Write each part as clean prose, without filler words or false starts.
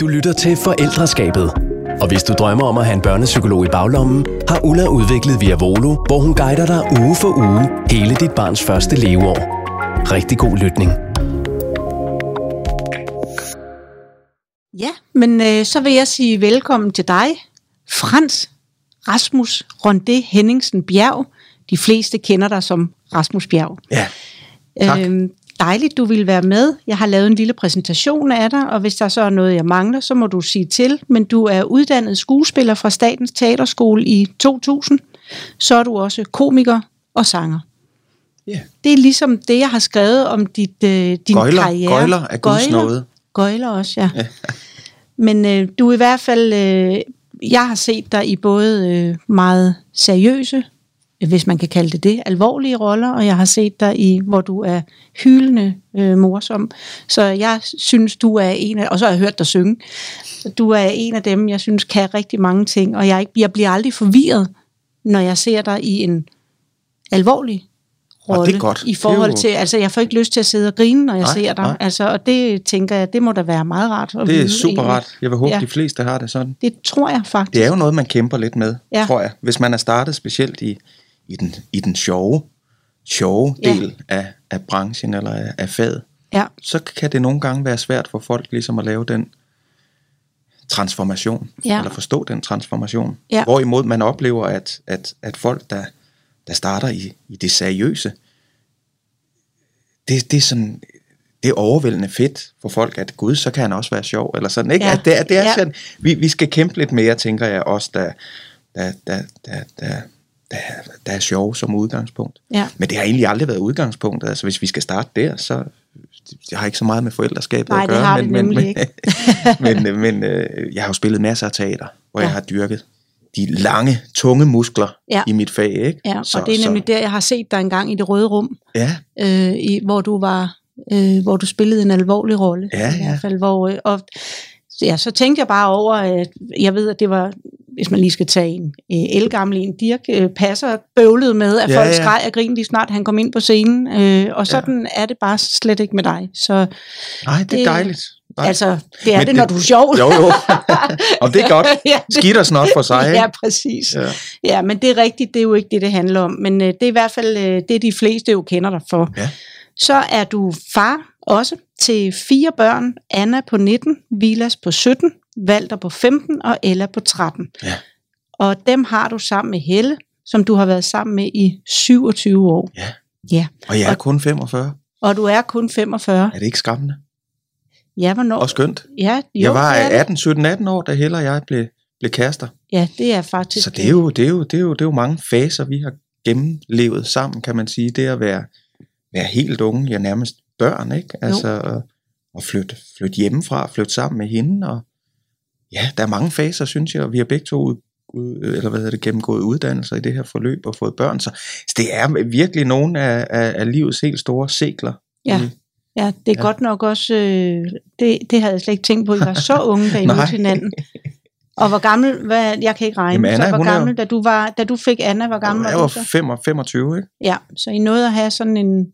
Du lytter til Forældreskabet. Og hvis du drømmer om at have en børnepsykolog i baglommen, har Ulla udviklet Via Volo, hvor hun guider dig uge for uge hele dit barns første leveår. Rigtig god lytning. Ja, men så vil jeg sige velkommen til dig, Frans Rasmus Rondé Henningsen Bjerg. De fleste kender dig som Rasmus Bjerg. Ja, tak. Dejligt, du vil være med. Jeg har lavet en lille præsentation af dig, og hvis der så er noget, jeg mangler, så må du sige til. Men du er uddannet skuespiller fra Statens Teaterskole i 2000. Så er du også komiker og sanger. Yeah. Det er ligesom det, jeg har skrevet om din gøjler, karriere. Gøjler er guds nåde. Gøjler også, ja. Yeah. Men du i hvert fald... jeg har set dig i både meget seriøse, hvis man kan kalde det, alvorlige roller, og jeg har set dig i, hvor du er hylende morsom. Så jeg synes, du er en af, og så har jeg hørt dig synge, du er en af dem, jeg synes kan rigtig mange ting, og jeg bliver aldrig forvirret, når jeg ser dig i en alvorlig rolle i forhold til, altså jeg får ikke lyst til at sidde og grine, når jeg ser dig, altså, og det tænker jeg, det må da være meget rart at vide. Det er super rart, jeg vil håbe de fleste har det sådan. Det tror jeg faktisk. Det er jo noget, man kæmper lidt med, tror jeg, hvis man er startet specielt i den sjove del af branchen eller af faget, så kan det nogle gange være svært for folk ligesom at lave den transformation, eller forstå den transformation, hvorimod man oplever, at folk, der starter i det seriøse. Det er sådan, det er overvældende fedt for folk, at gud, så kan han også være sjov, eller sådan, ikke? Ja. At det er sådan, vi skal kæmpe lidt mere, tænker jeg, også der er sjov som udgangspunkt. Ja. Men det har egentlig aldrig været udgangspunktet, altså hvis vi skal starte der, så jeg har ikke så meget med forældreskabet at gøre. Nej, det har vi nemlig ikke. men jeg har jo spillet masser af teater, hvor jeg har dyrket de lange, tunge muskler i mit fag, ikke? Ja, og det er nemlig der, jeg har set dig engang i det røde rum, hvor du spillede en alvorlig rolle. Ja, i hvert fald, så tænkte jeg bare over, at jeg ved, at det var, hvis man lige skal tage en ældgammel en, Dirk Passer bøvlede med, at folk skreg og grinede lige snart, han kom ind på scenen, og sådan er det bare slet ikke med dig. Så nej, det er dejligt. Nej. Altså, det er det, når du er sjov. Jo. Og det er godt. Skidt og snot for sig. Ikke? Ja, præcis. Ja. Ja, men det er rigtigt, det er jo ikke det handler om. Men det er i hvert fald det, de fleste jo kender dig for. Ja. Så er du far også til 4 børn. Anna på 19, Villads på 17, Valder på 15 og Ella på 13. Ja. Og dem har du sammen med Helle, som du har været sammen med i 27 år. Ja, ja. Og jeg er kun 45. Og du er kun 45. Er det ikke skræmmende? Ja, hvornår? Og skønt. Ja, jo, jeg var 17-18 år, da Helle og jeg blev kærester. Ja, det er faktisk... Så det er jo mange faser, vi har gennemlevet sammen, kan man sige. Det at være helt unge, ja nærmest børn, ikke? Altså at flytte hjemmefra, flytte sammen med hende. Og ja, der er mange faser, synes jeg, og vi har begge to gennemgået uddannelser i det her forløb og fået børn. Så det er virkelig nogle af livets helt store sekler. Ja. Ja, det er godt nok også, det havde jeg slet ikke tænkt på, at I var så unge, da I mødte hinanden. Og hvor gammel, jeg kan ikke regne. Jamen, Anna, så hvor gammel, da du fik Anna, hvor gammel var du så? Jeg var 25, ikke? Ja, så I nåede at have sådan en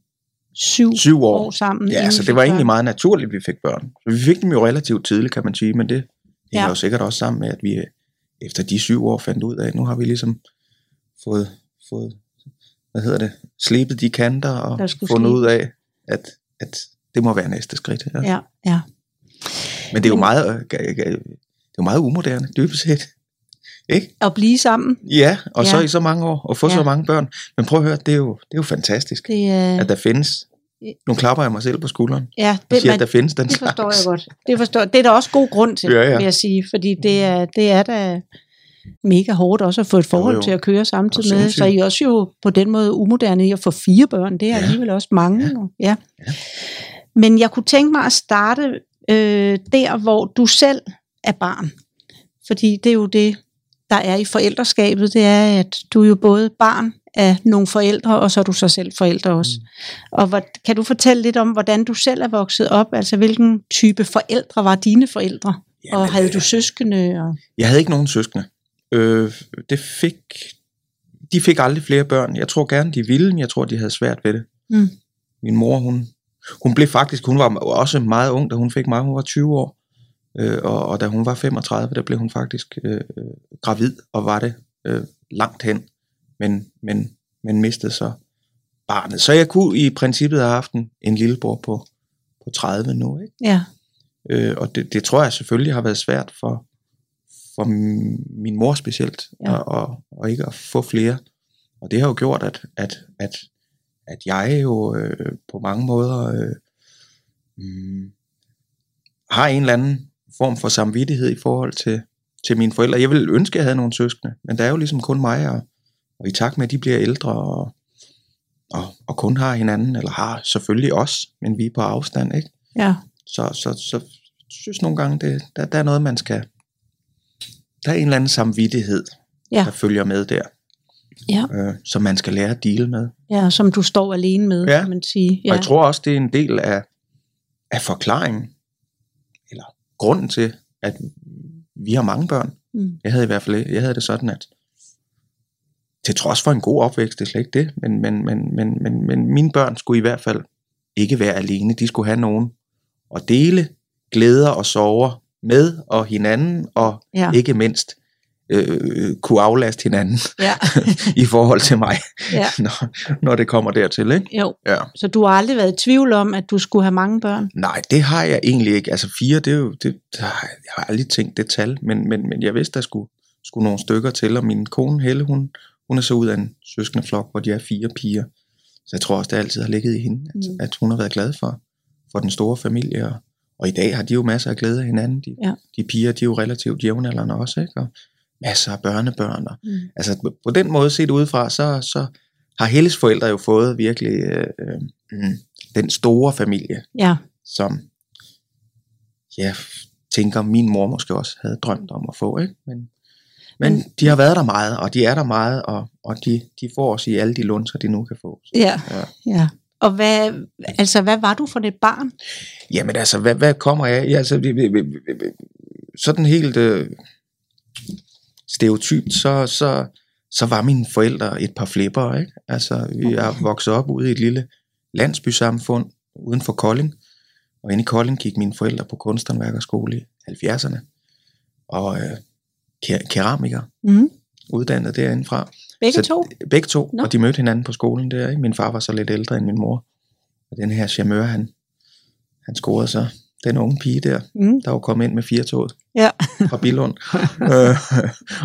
7 år sammen. Ja, så det var egentlig meget naturligt, at vi fik børn. Så vi fik dem jo relativt tidligt, kan man sige, men det hænger jo sikkert også sammen med, at vi efter de 7 år fandt ud af, at nu har vi ligesom fået slebet de kanter og fundet ud af, at det må være næste skridt. Ja. Ja. Men det er jo meget umoderne, dybest set. Ikke? At blive sammen. Ja, og så i så mange år, og få så mange børn. Men prøv at høre, det er jo fantastisk, at der findes... Nu klapper jeg mig selv på skulderen. Ja, der findes den slags. Det forstår jeg godt. Det er der også god grund til, vil jeg sige. Fordi det er da mega hårdt også at få et forhold til at køre samtidig med. Så I også jo på den måde umoderne i at få 4 børn. Det er alligevel også mange. Ja. Men jeg kunne tænke mig at starte der, hvor du selv er barn. Fordi det er jo det, der er i forældreskabet. Det er, at du er jo både barn af nogle forældre, og så er du så selv forældre også. Og kan du fortælle lidt om, hvordan du selv er vokset op? Altså, hvilken type forældre var dine forældre? Jamen, og havde du søskende? Jeg havde ikke nogen søskende. De fik aldrig flere børn. Jeg tror gerne, de ville, men jeg tror, de havde svært ved det. Mm. Min mor, hun var også meget ung, da hun fik mig. Hun var 20 år. Og da hun var 35, der blev hun faktisk gravid, og var det langt hen, men mistede så barnet. Så jeg kunne i princippet have haft en lillebror på 30 nu, ikke? Ja. Og det tror jeg selvfølgelig har været svært for min mor specielt, ja. og ikke at få flere. Og det har jo gjort, at jeg jo på mange måder har en eller anden form for samvittighed i forhold til mine forældre. Jeg ville ønske, at jeg havde nogle søskende, men der er jo ligesom kun mig, og i takt med, at de bliver ældre, og kun har hinanden, eller har selvfølgelig os, men vi er på afstand, ikke? Ja. Så synes nogle gange, der er noget, man skal... Der er en eller anden samvittighed, ja. Der følger med der, ja. Som man skal lære at deale med. Ja, som du står alene med, ja. Kan man sige. Ja. Og jeg tror også, det er en del af forklaringen, eller grunden til, at vi har mange børn. Mm. Jeg havde det sådan, at til trods for en god opvækst, det er slet ikke det, men mine børn skulle i hvert fald ikke være alene. De skulle have nogen at dele glæder og sorger med og hinanden, og ja. Ikke mindst kunne aflaste hinanden, ja. I forhold til mig, ja. når det kommer dertil, ikke? Jo, ja. Så du har aldrig været i tvivl om, at du skulle have mange børn? Nej, det har jeg egentlig ikke. Altså 4, det er jo, jeg har aldrig tænkt det tal, men jeg vidste, der skulle nogle stykker til, og min kone Helle, hun er så ud af en søskendeflok, hvor de er 4 piger. Så jeg tror også, det altid har ligget i hende, at hun har været glad for den store familie, og i dag har de jo masser af glæde af hinanden. De piger, de er jo relativt jævnaldrende også, ikke? Og masser af børnebørn. Og, altså på den måde set udefra, så har Helles forældre jo fået virkelig den store familie, ja. Som jeg tænker, min mor måske også havde drømt om at få, ikke? Men de har været der meget, og de er der meget, og de får os i alle de lunser, de nu kan få. Så, ja, ja. Og hvad var du for det barn? Jamen altså, hvad kommer jeg af? Altså, sådan helt stereotypt, så var mine forældre et par flipper, ikke? Altså, vi er vokset op ude i et lille landsbysamfund uden for Kolding. Og inde i Kolding gik mine forældre på kunsthåndværkerskole i 70'erne. Og keramiker, uddannet derindefra. Begge to, no. Og de mødte hinanden på skolen der, ikke? Min far var så lidt ældre end min mor. Og den her charmeur, han scorede så den unge pige der, der var kommet ind med 4-toget, ja. Fra Billund.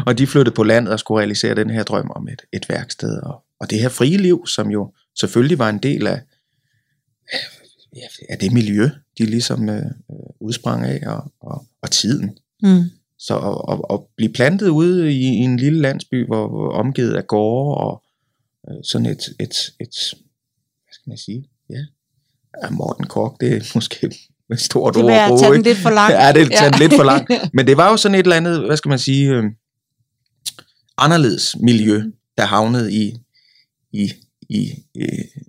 Og de flyttede på landet og skulle realisere den her drøm om et værksted. Og det her frie liv, som jo selvfølgelig var en del af det miljø, de ligesom udsprang af, og tiden. Mm. Så at blive plantet ude i en lille landsby, hvor omgivet af gårde og sådan et hvad skal man sige, ja, Morten Kork, det er måske et stort ord. Det var at tage den lidt for langt. Ja, det er den lidt for langt. Men det var jo sådan et eller andet, hvad skal man sige, anderledes miljø, der havnede i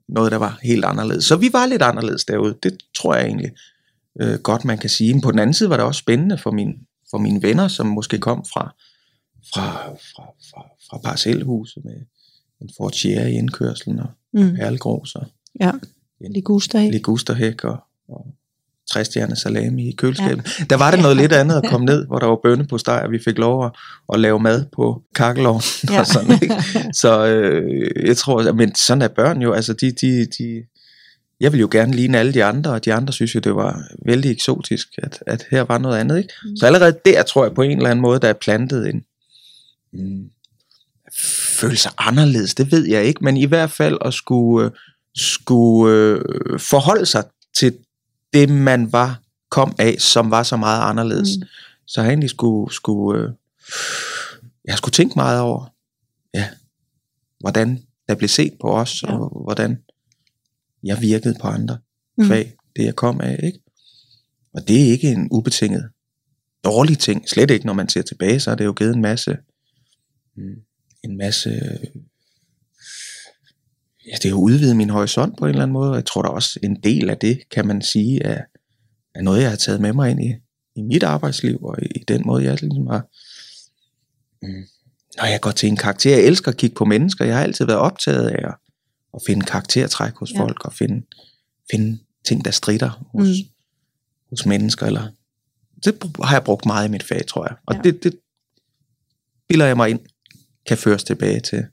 noget, der var helt anderledes. Så vi var lidt anderledes derude, det tror jeg egentlig godt, man kan sige. Men på den anden side var det også spændende for mine venner, som måske kom fra parcelhuset med en Ford Sierra i indkørslen og perlegrås og ligusterhæk og 3-stjernes salami i køleskabet. Ja. Der var det noget lidt andet at komme ned, hvor der var bønnepostej, og vi fik lov at lave mad på kakkelovnen, ja. Og sådan, ikke? Så jeg tror, men sådan er børn jo, altså de jeg ville jo gerne ligne alle de andre, og de andre synes jo, det var vældig eksotisk, at her var noget andet, ikke? Så allerede der, tror jeg, på en eller anden måde, der er plantet en følelse anderledes, det ved jeg ikke, men i hvert fald at skulle forholde sig til det, man kom af, som var så meget anderledes. Mm. Så jeg egentlig skulle tænke meget over, ja, hvordan der blev set på os, ja. Og hvordan jeg virkede på andre fag, det jeg kom af, ikke? Og det er ikke en ubetinget dårlig ting, slet ikke når man ser tilbage, så har det jo givet en masse, ja, det har udvidet min horisont på en eller anden måde, og jeg tror da også en del af det, kan man sige, er noget, jeg har taget med mig ind i mit arbejdsliv, og i den måde, jeg ligesom har, når jeg går til en karakter, jeg elsker at kigge på mennesker, jeg har altid været optaget af og finde karaktertræk hos folk, og finde ting, der stritter hos mennesker, eller det har jeg brugt meget i mit fag, tror jeg. Og ja, det bilder jeg mig ind, kan føres tilbage til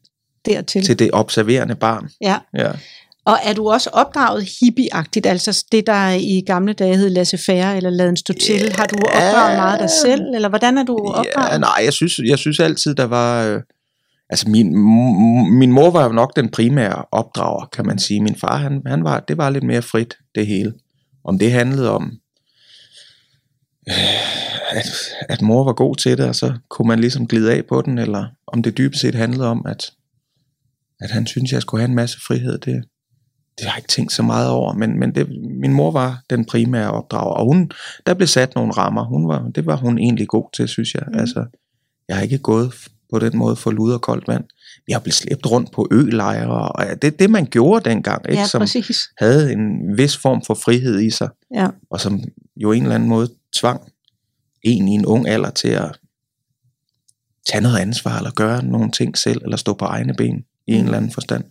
det observerende barn. Ja. Ja. Og er du også opdraget hippie-agtigt, altså det, der i gamle dage hed laissez-faire, eller laden stå til? Yeah. Har du opdraget meget dig selv, eller hvordan er du opdraget? Yeah, nej, jeg synes altid, der var... altså min mor var jo nok den primære opdrager, kan man sige. Min far, han var, det var lidt mere frit, det hele. Om det handlede om, at mor var god til det, og så kunne man ligesom glide af på den, eller om det dybest set handlede om, at han syntes, jeg skulle have en masse frihed, det har jeg ikke tænkt så meget over, men det, min mor var den primære opdrager, og hun, der blev sat nogle rammer, det var hun egentlig god til, synes jeg. Mm. Altså, jeg har ikke gået på den måde for lud og koldt vand. Jeg blev slæbt rundt på ølejre, og det man gjorde dengang, ikke, ja, som havde en vis form for frihed i sig, ja, og som jo en eller anden måde tvang en i en ung alder til at tage noget ansvar, eller gøre nogle ting selv, eller stå på egne ben i en eller anden forstand.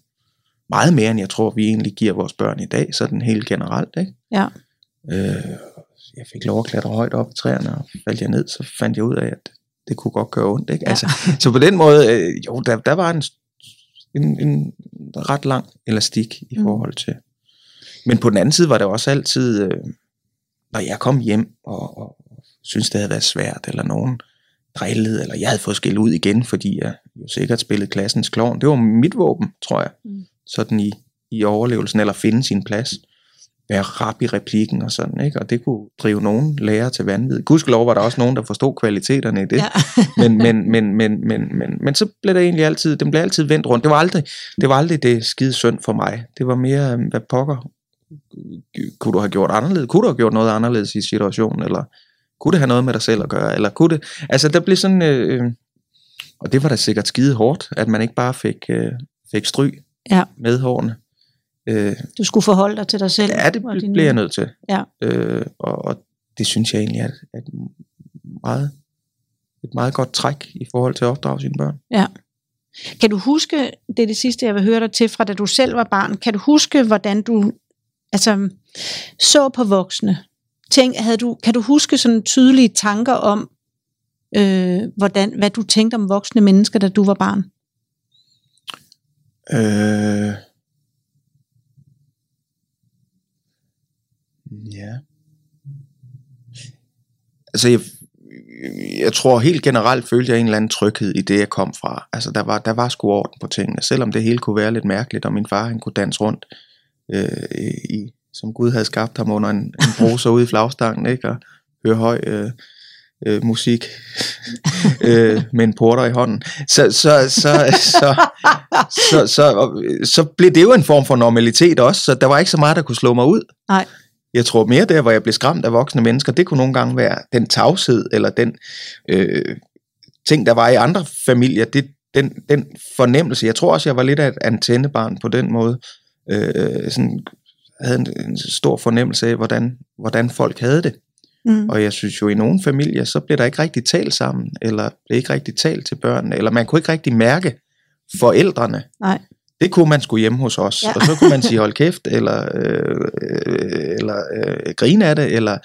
Meget mere, end jeg tror, vi egentlig giver vores børn i dag, sådan helt generelt, ikke? Ja. Jeg fik lov at klatre højt op i træerne, og faldt jeg ned, så fandt jeg ud af, at det kunne godt gøre ondt, ikke? Ja. Altså, så på den måde, jo, der var en ret lang elastik i forhold til. Men på den anden side var det også altid, når jeg kom hjem, og synes det havde været svært, eller nogen drillede, eller jeg havde fået skilt ud igen, fordi jeg jo sikkert spillede klassens klovn. Det var mit våben, tror jeg. Mm. Sådan i overlevelsen, eller finde sin plads, være rap i replikken og sådan, ikke? Og det kunne drive nogen lærer til vanvid. Gudskelov var der også nogen, der forstod kvaliteterne i det. Ja. men så blev det egentlig altid, den blev altid vendt rundt. Det var aldrig det skide synd for mig. Det var mere, hvad pokker kunne du have gjort anderledes? Kunne du have gjort noget anderledes i situationen, eller kunne det have noget med dig selv at gøre, eller kunne det... Altså, der blev sådan... og det var da sikkert skide hårdt, at man ikke bare fik stryg, ja, med hårene. Du skulle forholde dig til dig selv. Ja, det blev jeg nødt til. Ja. Og det synes jeg egentlig er et meget godt træk i forhold til at opdrage sine børn. Ja. Kan du huske, det er det sidste, jeg vil høre dig til, fra da du selv var barn, kan du huske, hvordan du altså så på voksne? Kan du huske sådan tydelige tanker om, hvad du tænkte om voksne mennesker, da du var barn? Ja. Altså, jeg tror helt generelt følte jeg en eller anden tryghed i det, jeg kom fra. Altså, der var sgu orden på tingene, selvom det hele kunne være lidt mærkeligt, og min far, han kunne danse rundt som Gud havde skabt ham under en bruser ude i flagstangen, ikke? Og høre høj musik med en porter i hånden. Så blev det jo en form for normalitet også, så der var ikke så meget, der kunne slå mig ud. Nej. Jeg tror mere der, hvor jeg blev skræmt af voksne mennesker, det kunne nogle gange være den tavshed, eller den ting, der var i andre familier, den fornemmelse. Jeg tror også, jeg var lidt af et antennebarn på den måde, sådan... havde en stor fornemmelse af, hvordan folk havde det. Mm. Og jeg synes jo, i nogle familier, så blev der ikke rigtig talt sammen, eller blev ikke rigtig talt til børnene, eller man kunne ikke rigtig mærke forældrene. Nej. Det kunne man sgu hjemme hos os, ja, og så kunne man sige, hold kæft, eller grine af det, eller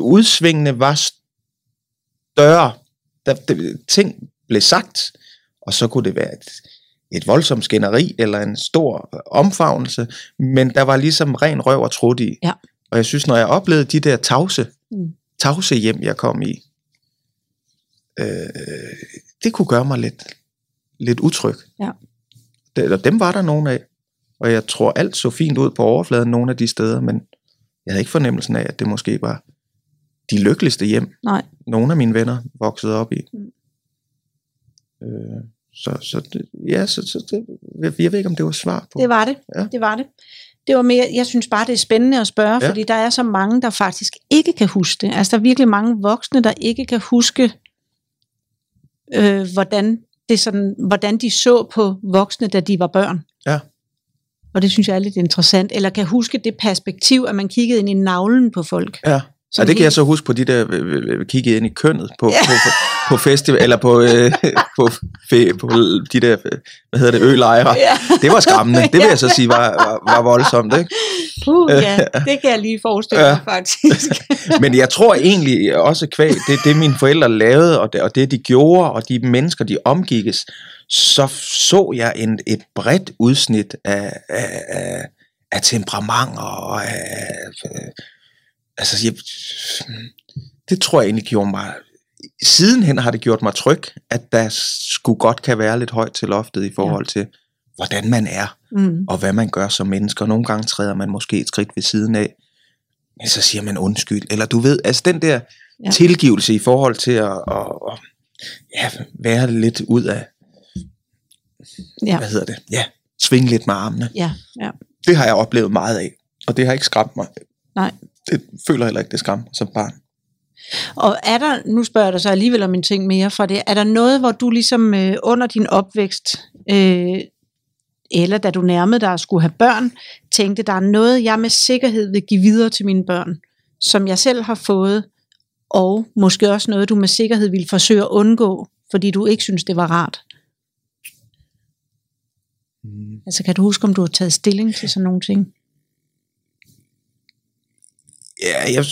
udsvingene var større. Ting blev sagt, og så kunne det være et voldsomt skænderi, eller en stor omfavnelse, men der var ligesom ren røv og trut i. Ja. Og jeg synes, når jeg oplevede de der tavse hjem, jeg kom i, det kunne gøre mig lidt utryg. Ja. Dem var der nogen af, og jeg tror, alt så fint ud på overfladen nogle af de steder, men jeg havde ikke fornemmelsen af, at det måske var de lykkeligste hjem, nogle af mine venner voksede op i. Mm. Jeg ved ikke, om det var svar på. Det var det, ja. Det var det. Det var mere, jeg synes bare, det er spændende at spørge, ja, fordi der er så mange, der faktisk ikke kan huske det. Altså, der er virkelig mange voksne, der ikke kan huske, hvordan de så på voksne, da de var børn. Ja. Og det synes jeg er lidt interessant. Eller kan huske det perspektiv, at man kiggede ind i navlen på folk. Ja. Ja, det kan jeg så huske på de der, kiggede ind i kønnet på festival, eller på de der, ølejre. Ja. Det var skræmmende, det vil jeg så sige var voldsomt, ikke? Ja, det kan jeg lige forestille mig faktisk. Men jeg tror egentlig også det mine forældre lavede, og det de gjorde, og de mennesker de omgikkes, så jeg et bredt udsnit af temperament og det tror jeg egentlig gjorde mig. Sidenhen har det gjort mig tryg, at der skulle godt kan være lidt højt til loftet i forhold til, hvordan man er, og hvad man gør som mennesker. Nogle gange træder man måske et skridt ved siden af, men så siger man undskyld. Eller du ved, altså den der tilgivelse i forhold til at være lidt ud af, svinge lidt med armene. Ja. Det har jeg oplevet meget af, og det har ikke skræmt mig. Nej. Det føler jeg heller ikke, det skræmmer som barn. Og er der, nu spørger jeg dig så alligevel om en ting mere fra det, er der noget, hvor du ligesom under din opvækst, eller da du nærmede dig at skulle have børn, tænkte, der er noget, jeg med sikkerhed vil give videre til mine børn, som jeg selv har fået, og måske også noget, du med sikkerhed ville forsøge at undgå, fordi du ikke synes, det var rart? Altså kan du huske, om du har taget stilling til sådan nogle ting? Ja, jeg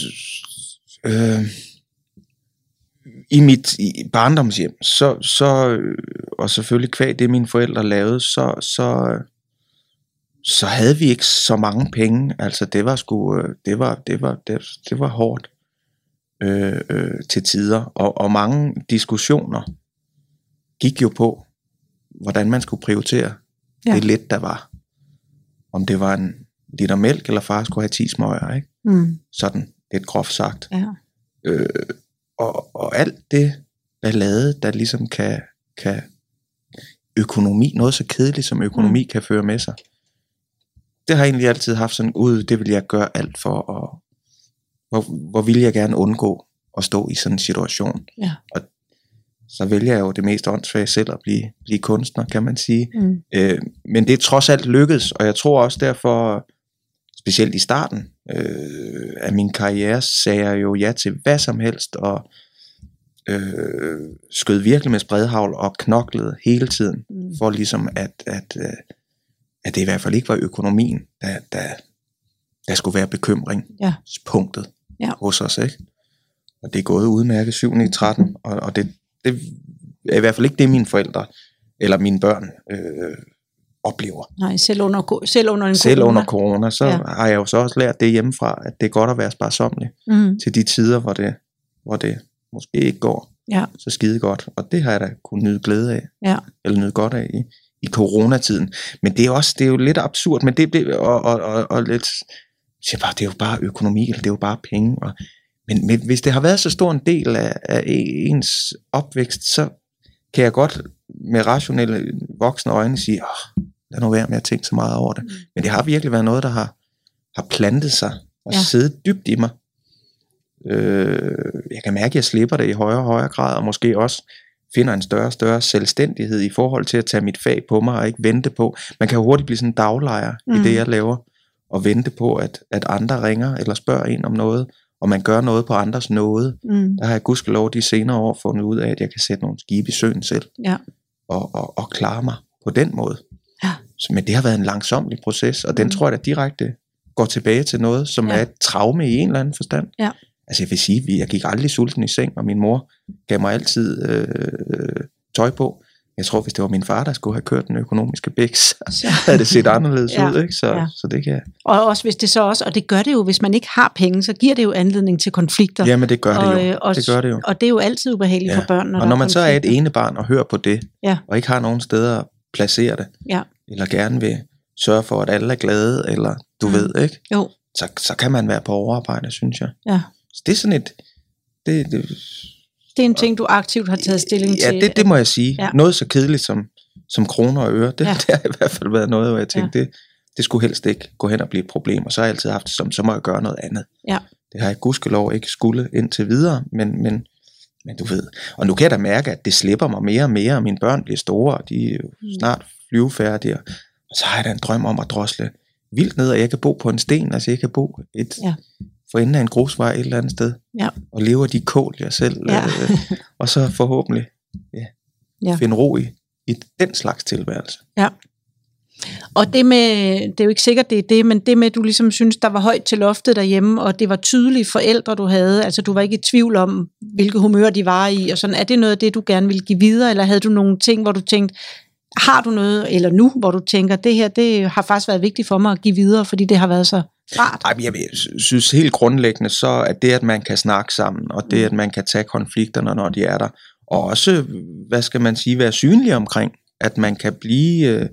i mit barndomshjem, så og selvfølgelig kvæg det mine forældre lavede, så havde vi ikke så mange penge. Altså det var sgu, det var hårdt til tider, og mange diskussioner gik jo på, hvordan man skulle prioritere det lidt der var. Om det var en liter mælk, eller far skulle have 10 smøger, ikke? Sådan lidt groft sagt. Ja. Og alt det ballade, der ligesom kan økonomi, noget så kedeligt som økonomi kan føre med sig, det har jeg egentlig altid haft sådan ud, det vil jeg gøre alt for, og hvor vil jeg gerne undgå at stå i sådan en situation. Ja. Og så vælger jeg jo det mest åndssvage selv at blive kunstner, kan man sige. Men det er trods alt lykkedes, og jeg tror også derfor, specielt i starten af min karriere, sagde jeg jo ja til hvad som helst, og skød virkelig med spredhavl og knoklede hele tiden, for ligesom at det i hvert fald ikke var økonomien, der skulle være bekymringspunktet hos os, ikke? Og det er gået udmærket 7-13, og det er i hvert fald ikke det, mine forældre eller mine børn oplever. Nej, selv under corona, så har jeg jo så også lært det hjemmefra, at det er godt at være sparsommelig til de tider, hvor det måske ikke går så skide godt. Og det har jeg da kunnet nyde glæde af, eller nyde godt af i coronatiden. Men det er jo lidt absurd, men det og lidt, jeg bare, det er jo bare økonomi, eller det er jo bare penge, og men hvis det har været så stor en del af ens opvækst, så kan jeg godt med rationelle voksne øjne sige, lad nu være med at tænke så meget over det. Men det har virkelig været noget, der har plantet sig og siddet dybt i mig. Jeg kan mærke, at jeg slipper det i højere og højere grad, og måske også finder en større og større selvstændighed i forhold til at tage mit fag på mig og ikke vente på. Man kan hurtigt blive sådan en daglejer i det, jeg laver, og vente på, at andre ringer eller spørger en om noget, og man gør noget på andres nåde. Der har jeg gudskelov de senere år fundet ud af, at jeg kan sætte nogle skibe i søen selv, og klare mig på den måde. Ja. Men det har været en langsomlig proces, og den tror jeg da direkte går tilbage til noget, som er et traume i en eller anden forstand. Ja. Altså jeg vil sige, at jeg gik aldrig sulten i seng, og min mor gav mig altid tøj på. Jeg tror, hvis det var min far, der skulle have kørt den økonomiske bæk, så havde det set anderledes ud, ikke? Så det kan jeg. Og også hvis det så også, og det gør det jo, hvis man ikke har penge, så giver det jo anledning til konflikter. Jamen det gør det jo. Og det er jo altid ubehageligt for børn, når og når man så er et ene barn og hører på det, og ikke har nogen steder at placere det, eller gerne vil sørge for, at alle er glade, eller du ved, ikke? Jo. Så kan man være på overarbejde, synes jeg. Ja. Så det er sådan et... Det er en ting, du aktivt har taget stilling til. Ja, det må jeg sige. Ja. Noget så kedeligt som kroner og øre, det har i hvert fald været noget, hvor jeg tænkte, det skulle helst ikke gå hen og blive et problem, og så har jeg altid haft det som, så må jeg gøre noget andet. Ja. Det har jeg gudskelov ikke skulle indtil videre, men du ved. Og nu kan jeg da mærke, at det slipper mig mere og mere, og mine børn bliver store, og de er jo snart flyvefærdige, og så har jeg da en drøm om at drosle vildt ned, og jeg kan bo på en sten, altså jeg kan bo et... for enden af en grusvej et eller andet sted, ja, og lever de kål jeg selv, ja, og så forhåbentlig, ja, ja, finde ro i den slags tilværelse. Ja. Og det med, det er jo ikke sikkert det er det, men det med, at du ligesom synes, der var højt til loftet derhjemme, og det var tydelige forældre, du havde, altså du var ikke i tvivl om, hvilke humør de var i, og sådan, er det noget af det, du gerne ville give videre, eller havde du nogle ting, hvor du tænkte, har du noget, eller nu, hvor du tænker, det her, det har faktisk været vigtigt for mig at give videre, fordi det har været så rart? Ej, jeg synes helt grundlæggende så, at det, at man kan snakke sammen, og det, at man kan tage konflikterne, når de er der, og også, hvad skal man sige, være synlig omkring, at man kan blive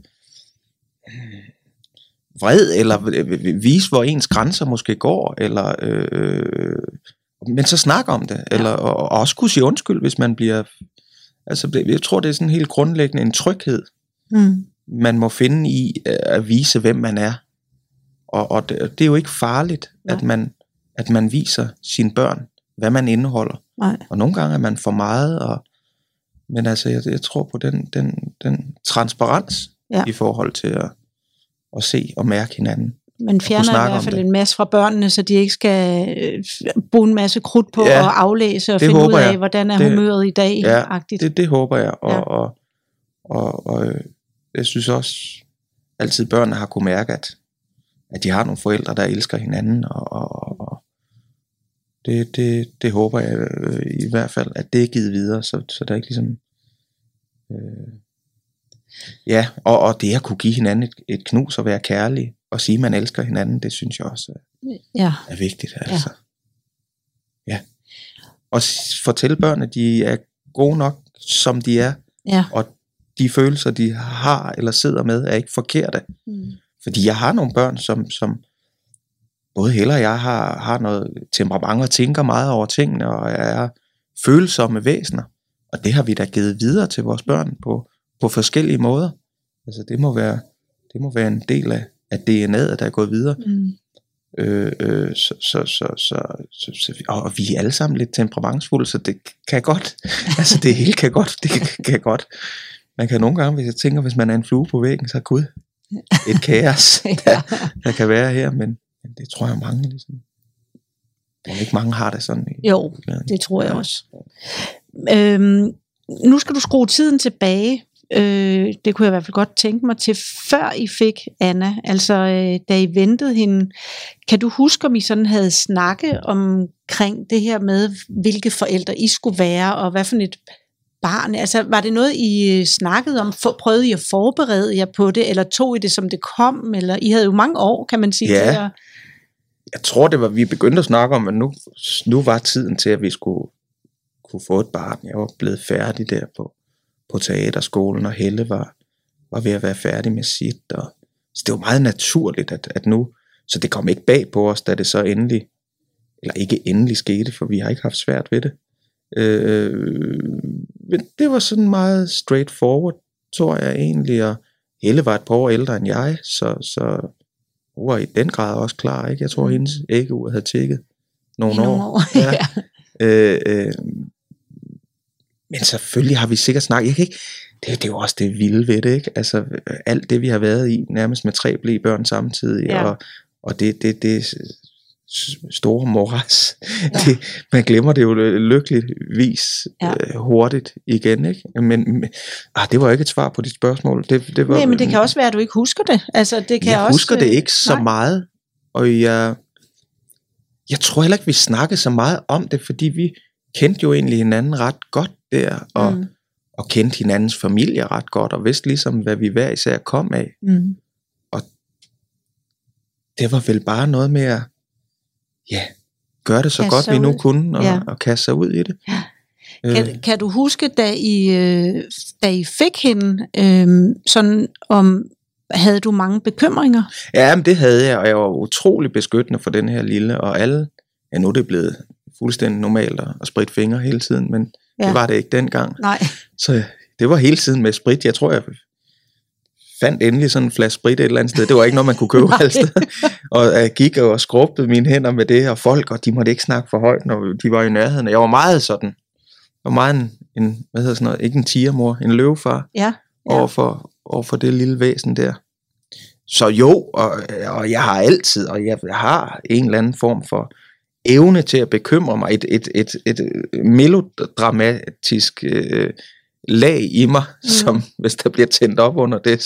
vred, eller vise, hvor ens grænser måske går, eller men så snakke om det, eller, ja, og også kunne sige undskyld, hvis man bliver, altså jeg tror, det er sådan helt grundlæggende en tryghed, man må finde i at vise, hvem man er, og det er jo ikke farligt, ja, at man viser sine børn, hvad man indeholder. Nej. Og nogle gange er man for meget, men altså jeg tror på den transparens, ja, i forhold til at se og mærke hinanden. Man fjerner i hvert fald en masse fra børnene, så de ikke skal bruge en masse krudt på, ja, at aflæse og finde ud af, hvordan er humøret i dag. Ja, det håber jeg. Og, ja, og jeg synes også, altid børnene har kunne mærke, at de har nogle forældre, der elsker hinanden. Og det håber jeg i hvert fald, at det er givet videre, så der ikke ligesom... Ja, og det at kunne give hinanden et knus og være kærlig og sige, at man elsker hinanden, det synes jeg også er vigtigt. Altså. Ja. Og fortælle børn, at de er gode nok, som de er, ja, og de følelser, de har eller sidder med, er ikke forkerte. Fordi jeg har nogle børn, som både Hella og jeg har noget temperament og tænker meget over tingene og er følsomme væsener. Og det har vi da givet videre til vores børn på forskellige måder. Altså det må være en del af DNA'et, der er gået videre. Og vi er alle sammen lidt temperamentsfulde, så det kan godt. Altså det hele kan godt. Man kan nogle gange, hvis jeg tænker, hvis man er en flue på væggen, så gud, et kaos, der kan være her, men det tror jeg mange ligesom. Men ikke mange har det sådan. Jo, det tror jeg også. Nu skal du skrue tiden tilbage. Det kunne jeg i hvert fald godt tænke mig til, før I fik Anna, altså da I ventede hende. Kan du huske, om I sådan havde snakket omkring det her med, hvilke forældre I skulle være, og hvad for et barn? Altså var det noget, I snakkede om? Prøvede I at forberede jer på det, eller tog I det, som det kom? Eller I havde jo mange år, kan man sige. Ja, jeg tror, det var, vi begyndte at snakke om, at nu var tiden til, at vi skulle kunne få et barn. Jeg var blevet færdig der på teaterskolen, og Helle var ved at være færdig med sit, og så det var meget naturligt, at nu, så det kom ikke bag på os, da det så endelig, eller ikke endelig skete, for vi har ikke haft svært ved det, men det var sådan meget straightforward, tror jeg egentlig, og Helle var et par år ældre end jeg, så hun var i den grad også klar, ikke? Jeg tror, hendes æggeur havde tjekket nogle år. Ja. Men selvfølgelig har vi sikkert snakket, jeg kan ikke, det er jo også det vilde ved det, ikke? Altså alt det, vi har været i, nærmest med 3 blæbørn samtidig, ja, og det store moras, ja, man glemmer det jo lykkeligvis, ja, hurtigt igen, ikke? Men det var jo ikke et svar på dit spørgsmål. Det var, nej, men det kan også være, at du ikke husker det. Altså, det kan jeg også, husker det ikke så meget, og jeg tror heller ikke, vi snakkede så meget om det, fordi vi kendte jo egentlig hinanden ret godt der, og kendte hinandens familie ret godt, og vidste ligesom, hvad vi hver især kom af. Og det var vel bare noget med at, ja, gøre det så kaste godt, vi nu kunne, og, ja, og kaste sig ud i det. Ja. Kan du huske, da I fik hende, sådan om, havde du mange bekymringer? Ja, men det havde jeg, og jeg var utrolig beskyttende for den her lille, og alle, ja, nu er det blevet fuldstændig normalt at spritte fingre hele tiden, men ja, det var det ikke dengang. Nej. Så det var hele tiden med sprit. Jeg tror, jeg fandt endelig sådan en flaske sprit et eller andet sted. Det var ikke noget, man kunne købe alle steder. Og jeg gik og skrubbede mine hænder med det, og folk, og de måtte ikke snakke for højt, når de var i nærheden. Jeg var meget sådan, en, hvad hedder sådan noget, ikke en tigermor, en løvefar, ja. Overfor det lille væsen der. Så jo, og jeg har altid, og jeg har en eller anden form for evne til at bekymre mig, et melodramatisk lag i mig, som hvis der bliver tændt op under det,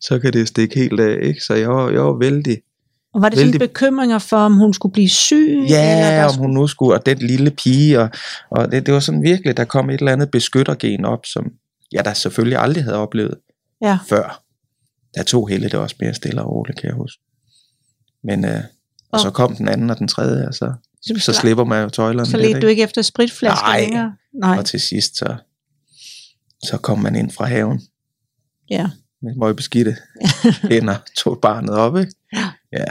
så kan det stikke helt af, ikke? Så jeg var vældig. Og var det sådan bekymringer for, om hun skulle blive syg? Ja, eller om hun nu skulle, og den lille pige, og det var sådan virkelig, der kom et eller andet beskyttergen op, som jeg da selvfølgelig aldrig havde oplevet før. Der tog Helle det også mere stille og roligt, kan jeg huske. Men, og så kom den anden og den tredje, og så slipper man jo tøjlerne. Så ledte du ikke efter spritflasker længere? Nej, og til sidst, så kom man ind fra haven. Ja. Med møgbeskidte hænder, tog barnet op, ikke? Ja.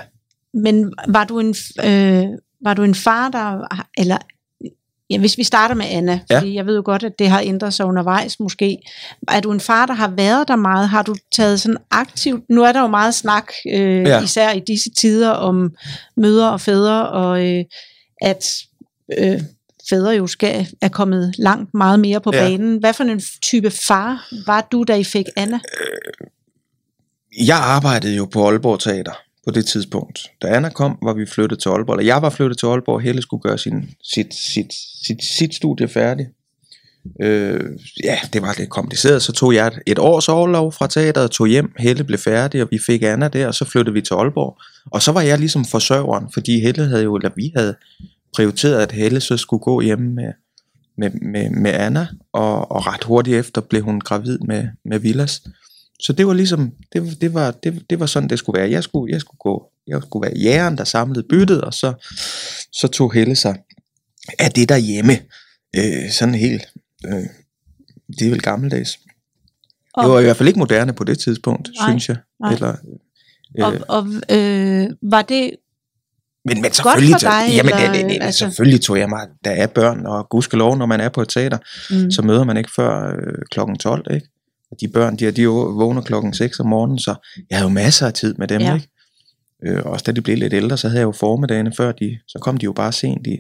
Men var du en far, der... Eller, ja, hvis vi starter med Anna, fordi jeg ved jo godt, at det har ændret sig undervejs måske. Er du en far, der har været der meget? Har du taget sådan aktivt... Nu er der jo meget snak, især i disse tider, om mødre og fædre, og at fædre jo er kommet langt meget mere på banen. Hvad for en type far var du, da I fik Anna? Jeg arbejdede jo på Aalborg Teater på det tidspunkt. Da Anna kom, var vi flyttet til Aalborg. Jeg var flyttet til Aalborg. Helle skulle gøre sit studie færdig. Det var lidt kompliceret. Så tog jeg et års orlov fra teateret og tog hjem. Helle blev færdig, og vi fik Anna der, og så flyttede vi til Aalborg. Og så var jeg ligesom forsørgeren, fordi Helle havde jo, eller vi havde prioriteret, at Helle så skulle gå hjemme med Anna, og ret hurtigt efter blev hun gravid med Villads. Så det var ligesom, det var sådan, det skulle være. Jeg skulle være jægeren, der samlede byttet, og så tog Helle sig af det derhjemme. Sådan helt, det er vel gammeldags. Og det var i hvert fald ikke moderne på det tidspunkt, synes jeg. Nej. Eller, var det... Men selvfølgelig, godt for dig, altså... selvfølgelig tog jeg mig, der er børn, og gudskelov, når man er på et teater, så møder man ikke før klokken 12, ikke? De børn, de vågner klokken 6 om morgenen, så jeg havde jo masser af tid med dem, ikke? Også da de blev lidt ældre, så havde jeg jo formiddagene før, så kom de jo bare sent i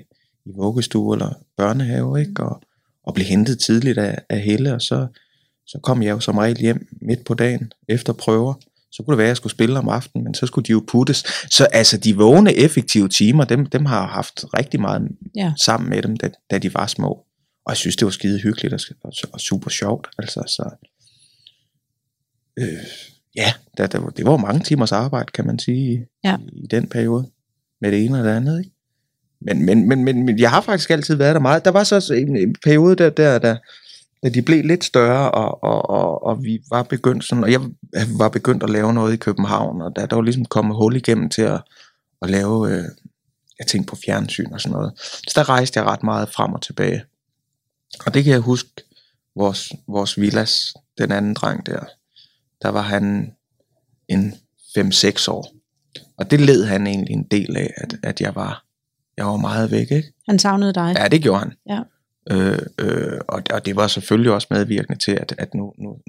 vuggestue eller børnehave, ikke? Og blev hentet tidligt af Helle, og så kom jeg jo som regel hjem midt på dagen efter prøver. Så kunne det være, at jeg skulle spille om aftenen, men så skulle de jo puttes. Så altså, de vågne effektive timer, dem har jeg haft rigtig meget sammen med dem, da de var små. Og jeg synes, det var skide hyggeligt og super sjovt. Altså, det var mange timers arbejde, kan man sige, i den periode, med det ene og det andet, ikke? Men jeg har faktisk altid været der meget. Der var så en periode, da de blev lidt større, og vi var begyndt sådan, og jeg var begyndt at lave noget i København, og der var ligesom kommet hul igennem til at lave, jeg tænkte på fjernsyn og sådan noget. Så der rejste jeg ret meget frem og tilbage. Og det kan jeg huske, vores Villads, den anden dreng der var han en 5-6 år. Og det led han egentlig en del af, at jeg var meget væk, ikke? Han savnede dig. Ja, det gjorde han. Ja. Og det var selvfølgelig også medvirkende til, at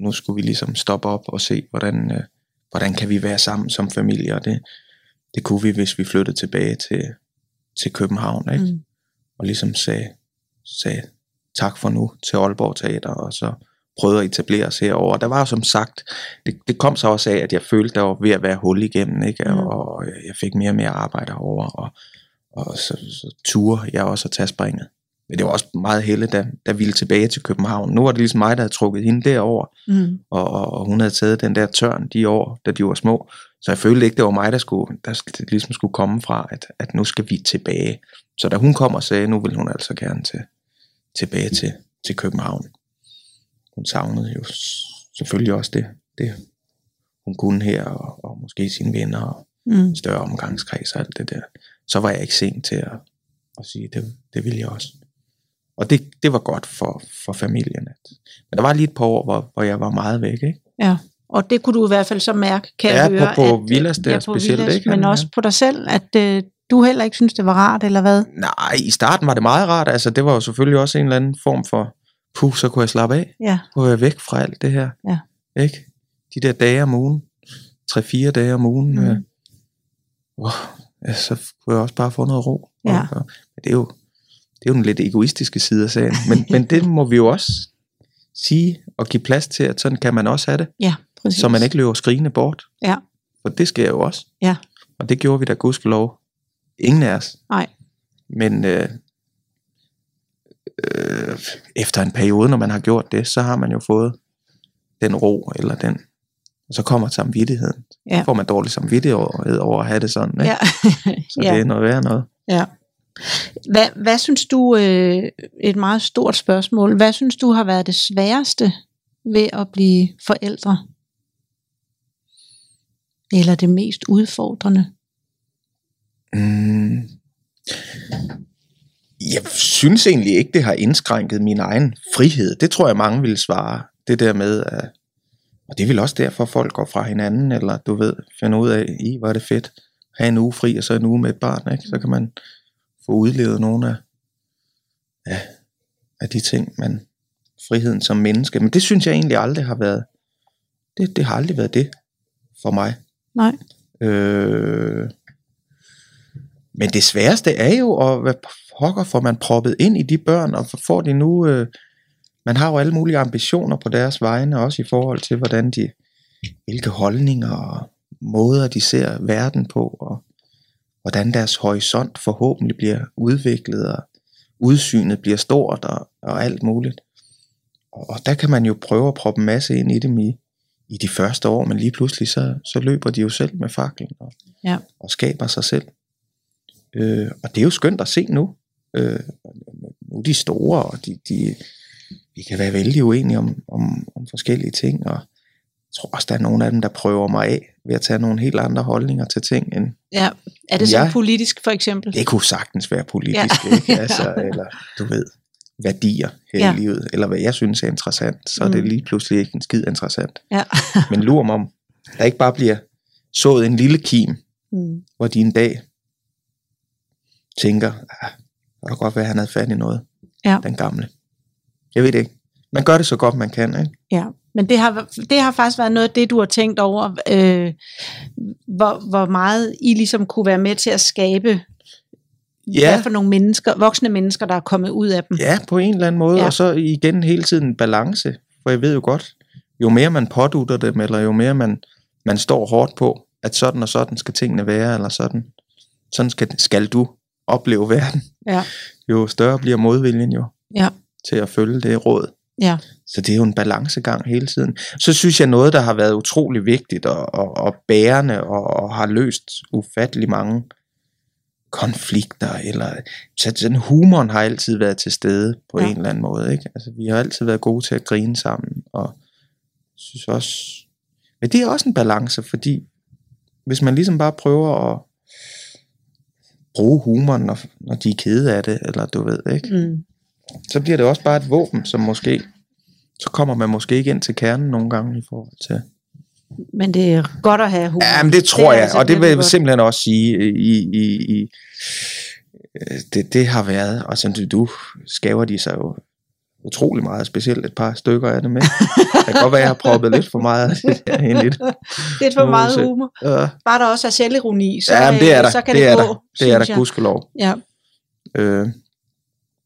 nu skulle vi ligesom stoppe op og se, hvordan kan vi være sammen som familie, og det kunne vi, hvis vi flyttede tilbage til København, ikke? Og ligesom sagde tak for nu til Aalborg Teater, og så prøvede at etablere os herovre. Der var som sagt, det kom så også af, at jeg følte, der var ved at være hul igennem, ikke? Og jeg fik mere og mere arbejde herovre, og så turde jeg også at tage springet. Men det var også meget Helle, der ville tilbage til København. Nu var det ligesom mig, der havde trukket hende derover, og hun havde taget den der tørn de år, da de var små. Så jeg følte ikke, det var mig, der ligesom skulle komme fra, at nu skal vi tilbage. Så da hun kom og sagde, nu ville hun altså gerne tilbage til København. Hun savnede jo selvfølgelig også det hun kunne her, og måske sine venner, og større omgangskreds og alt det der. Så var jeg ikke sent til at sige, det ville jeg også. Og det var godt for familien. Men der var lige et par år, hvor jeg var meget væk, ikke? Ja, og det kunne du i hvert fald så mærke, kan jeg høre. På Villads der specielt, Villads, ikke? Men også på dig selv, at du heller ikke synes det var rart, eller hvad? Nej, i starten var det meget rart. Altså, det var jo selvfølgelig også en eller anden form for, så kunne jeg slappe af. Ja. Kunne jeg væk fra alt det her. Ja. Ikke? De der dage om ugen, 3-4 dage om ugen, så kunne jeg også bare få noget ro. Ja. Det er jo den lidt egoistiske side af sagen, men det må vi jo også sige og give plads til, at sådan kan man også have det. Ja, præcis. Så man ikke løber skrigende bort. Ja. For det sker jo også. Ja. Og det gjorde vi da gudskelov. Ingen af os. Nej. Men efter en periode, når man har gjort det, så har man jo fået den ro, eller den, og så kommer samvittigheden. Ja. Så får man dårlig samvittighed over at have det sådan. Ikke? Ja. Så det er noget værd noget. Ja. Hvad synes du, et meget stort spørgsmål, hvad synes du har været det sværeste ved at blive forældre? Eller det mest udfordrende? Jeg synes egentlig ikke, det har indskrænket min egen frihed. Det tror jeg, mange ville svare. Det der med, og det vil også derfor, folk går fra hinanden, eller du ved, finder ud af, hvor er det fedt, have en uge fri, og så en uge med et barn, ikke? Så kan man få udlevet nogle af de ting, man, friheden som menneske. Men det synes jeg egentlig aldrig har været, det har aldrig været det for mig. Nej. Men det sværeste er jo, og hvad pokker får man proppet ind i de børn, og får de nu, man har jo alle mulige ambitioner på deres vegne, også i forhold til, hvordan de, hvilke holdninger og måder de ser verden på, og hvordan deres horisont forhåbentlig bliver udviklet, og udsynet bliver stort, og alt muligt. Og der kan man jo prøve at proppe en masse ind i dem i de første år, men lige pludselig så løber de jo selv med faklen, og skaber sig selv. Og det er jo skønt at se nu. Nu er de store, og vi kan være vældig uenige om forskellige ting, og jeg tror også, der er nogle af dem, der prøver mig af ved at tage nogle helt andre holdninger til ting end. Ja, er det så politisk for eksempel? Det kunne sagtens være politisk, ikke? Altså, eller du ved, værdier her i livet, eller hvad jeg synes er interessant, så er det lige pludselig ikke en skid interessant. Ja. Men lur mig om, der ikke bare bliver sået en lille kim, hvor de en dag tænker, det kan godt være, at han havde fat i noget, den gamle. Jeg ved det ikke. Man gør det så godt, man kan, ikke? Ja, men det har faktisk været noget af det, du har tænkt over, hvor meget I ligesom kunne være med til at skabe, hvad for nogle mennesker, voksne mennesker, der er kommet ud af dem. Ja, på en eller anden måde, og så igen hele tiden en balance, for jeg ved jo godt, jo mere man pådutter dem, eller jo mere man står hårdt på, at sådan og sådan skal tingene være, eller sådan skal du opleve verden, jo større bliver modviljen jo til at følge det råd. Ja. Så det er jo en balancegang hele tiden. Så synes jeg noget, der har været utrolig vigtigt og bærende og har løst ufattelig mange konflikter, eller sådan humoren har altid været til stede på en eller anden måde, ikke? Altså vi har altid været gode til at grine sammen, og synes også, men det er også en balance, fordi hvis man ligesom bare prøver at bruge humoren, når de er kede af det, eller du ved, ikke? Så bliver det også bare et våben, som måske, så kommer man måske ikke ind til kernen nogle gange i forhold til. Men det er godt at have humor. Ja, men det tror jeg, og det vil jeg simpelthen også sige, det har været, og sådan du skæver de sig jo utrolig meget, specielt et par stykker af det med. Det kan godt være, jeg har proppet lidt for meget ind i det. Lidt for meget humor. Ja. Bare der også er selvironi, så, ja, det er der. Så kan det gå. Det er der gudskelov. Ja.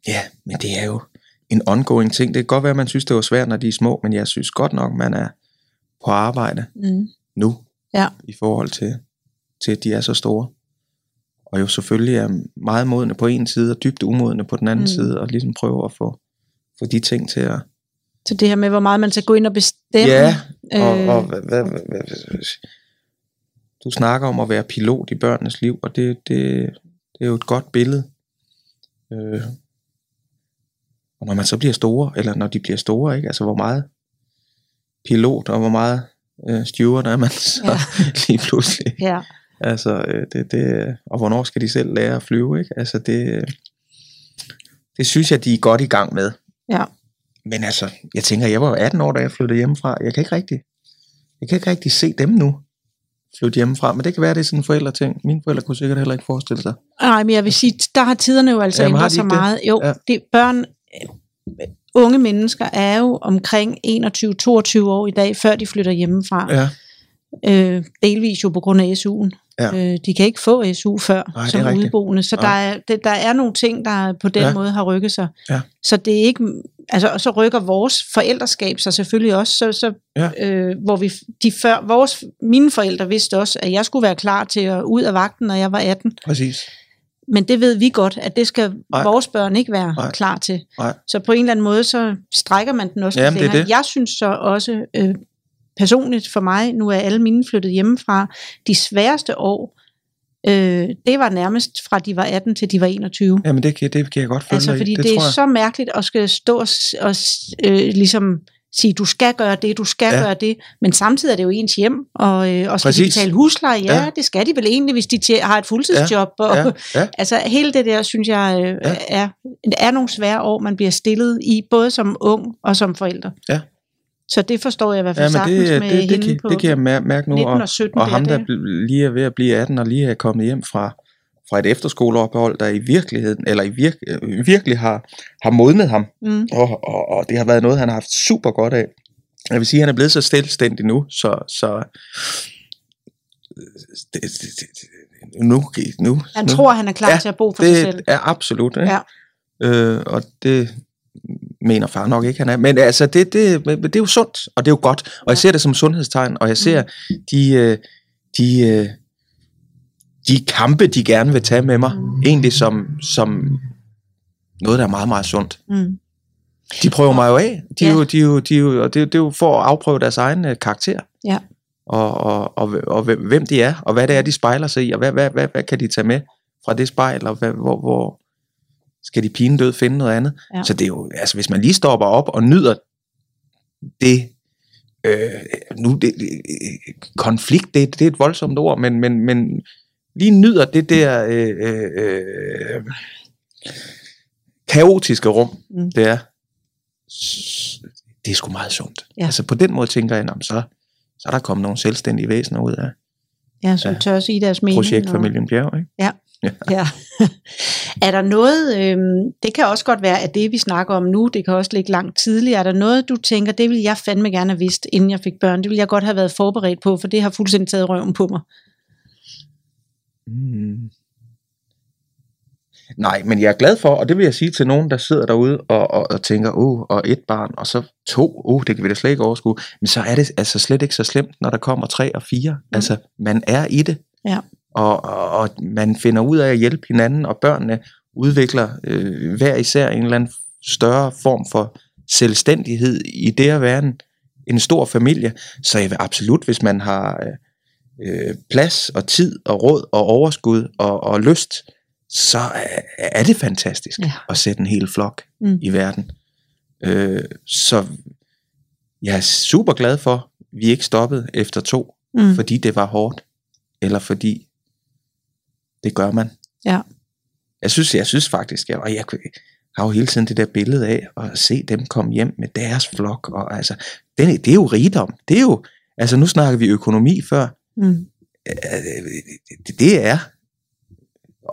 Ja, men det er jo en ongoing ting. Det kan godt være, at man synes, det var svært, når de er små, men jeg synes godt nok, man er på arbejde nu, i forhold til, at de er så store. Og jo selvfølgelig er meget modne på en side, og dybt umodne på den anden side, og ligesom prøve at få de ting til at. Så det her med, hvor meget man skal gå ind og bestemme. Ja, og hvad, du snakker om at være pilot i børnenes liv, og det er jo et godt billede. Og når man så bliver store, eller når de bliver store, ikke? Altså hvor meget pilot og hvor meget steward er man så lige pludselig. Ja. Altså det, og hvornår skal de selv lære at flyve, ikke? Altså det synes jeg, de er godt i gang med. Ja. Men altså, jeg tænker, jeg var 18 år, da jeg flyttede hjemmefra. Jeg kan ikke rigtig se dem nu flytte hjemmefra, men det kan være, det er sådan en forældreting. Mine forældre kunne sikkert heller ikke forestille sig. Nej, men jeg vil sige, der har tiderne jo altså ændret så meget. Jo, det børn. Unge mennesker er jo omkring 21-22 år i dag, før de flytter hjemmefra. Ja. Delvis jo på grund af SU'en. Ja. De kan ikke få SU før. Nej, som udeboende, så der er nogle ting, der på den måde har rykket sig. Ja. Så det er ikke, altså, og så rykker vores forældreskab sig selvfølgelig også, hvor vi, mine forældre vidste også, at jeg skulle være klar til at ud af vagten, når jeg var 18. Præcis. Men det ved vi godt, at det skal vores børn ikke være klar til. Så på en eller anden måde, så strækker man den også længere. Det. Jeg synes så også personligt for mig, nu er alle mine flyttet hjemmefra, de sværeste år, det var nærmest fra de var 18 til de var 21. Jamen det kan jeg godt følge dig i. Fordi det er så mærkeligt at skal stå og ligesom sige, du skal gøre det, du skal gøre det, men samtidig er det jo ens hjem, og skal de betale husleje? Ja, det skal de vel egentlig, hvis de har et fuldtidsjob. Altså hele det der, synes jeg, er nogle svære år, man bliver stillet i, både som ung og som forældre. Ja. Så det forstår jeg i hvert fald sagtens med hende på 19 og 17. Det kan jeg mærke nu, og ham der lige er ved at blive 18 og lige er kommet hjem fra et efterskoleophold, der virkelig har modnet ham. Og det har været noget, han har haft super godt af. Jeg vil sige, at han er blevet så selvstændig nu, så nu han tror, han er klar til at bo for sig selv. Det er absolut. Ikke? Ja. Og det mener far nok ikke, han er. Men altså, det er jo sundt, og det er jo godt. Og jeg ser det som sundhedstegn, og jeg ser de kampe, de gerne vil tage med mig, egentlig som noget, der er meget, meget sundt. Mm. De prøver mig jo af. Og det er jo for at afprøve deres egen karakter. Ja. Og hvem de er, og hvad det er, de spejler sig i, og hvad kan de tage med fra det spejl, og hvor skal de pinedød finde noget andet? Ja. Så det er jo, altså hvis man lige stopper op og nyder det, konflikt, det er et voldsomt ord, men lige nyder det der kaotiske rum, det er. Det er sgu meget sundt. Ja. Altså på den måde tænker jeg, så er der kommet nogle selvstændige væsener ud af. Ja, som tør sige deres mening. Projektfamilien Bjerg, ikke? Ja. Er der noget, det kan også godt være, at det vi snakker om nu, det kan også ligge langt tidligere, er der noget, du tænker, det ville jeg fandme gerne have vidst, inden jeg fik børn, det ville jeg godt have været forberedt på, for det har fuldstændig taget røven på mig? Nej, men jeg er glad for, og det vil jeg sige til nogen, der sidder derude og tænker, og et barn, og så to, det kan vi da slet ikke overskue, men så er det altså slet ikke så slemt, når der kommer 3 og 4, altså man er i det, og man finder ud af at hjælpe hinanden, og børnene udvikler hver især en eller anden større form for selvstændighed i det at være en stor familie, så jeg vil absolut, hvis man har plads og tid og råd og overskud og lyst, så er det fantastisk at sætte en hel flok i verden. Så jeg er super glad for, at vi ikke stoppede efter 2, fordi det var hårdt, eller fordi det gør man. Ja. Jeg synes faktisk, og jeg har jo hele tiden det der billede af at se dem komme hjem med deres flok, og altså, det er jo rigdom. Det er jo, altså nu snakker vi økonomi før. Det er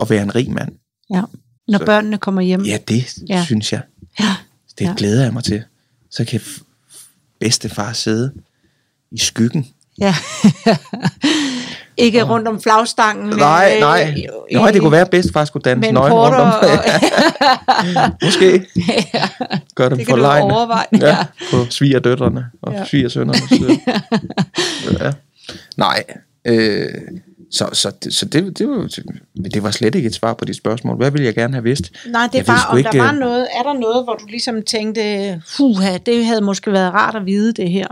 at være en rig mand. Ja. Når så, børnene kommer hjem. Ja, det synes jeg. Ja. Det glæder jeg mig til. Så kan bedstefar sidde i skyggen. Ja. Ikke rundt om flagstangen. Nej. Nå, det kunne være, at bedstefar skulle danse nøgen rundt om. Måske. Ja. Gør dem for lejende. Ja. På svigerdøtrene og svigersønnerne. Ja. Nej, det var slet ikke et svar på de spørgsmål. Hvad ville jeg gerne have vidst? Nej, det er bare, om der var noget, er der noget, hvor du ligesom tænkte, det havde måske været rart at vide det her?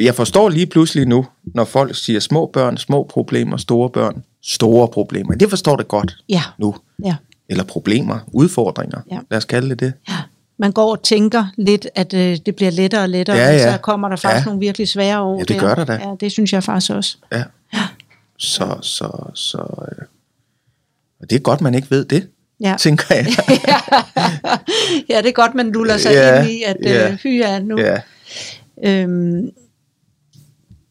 Jeg forstår lige pludselig nu, når folk siger små børn, små problemer, store børn, store problemer. Det forstår det godt nu. Ja. Eller problemer, udfordringer, lad os kalde det. Ja. Man går og tænker lidt, at det bliver lettere og lettere, og så kommer der faktisk nogle virkelig svære år. Ja, det gør der da. Ja, det synes jeg faktisk også. Ja. Så det er godt, man ikke ved det, tænker jeg. Ja, det er godt, man luller sig ind i, at hyre er nu. Ja.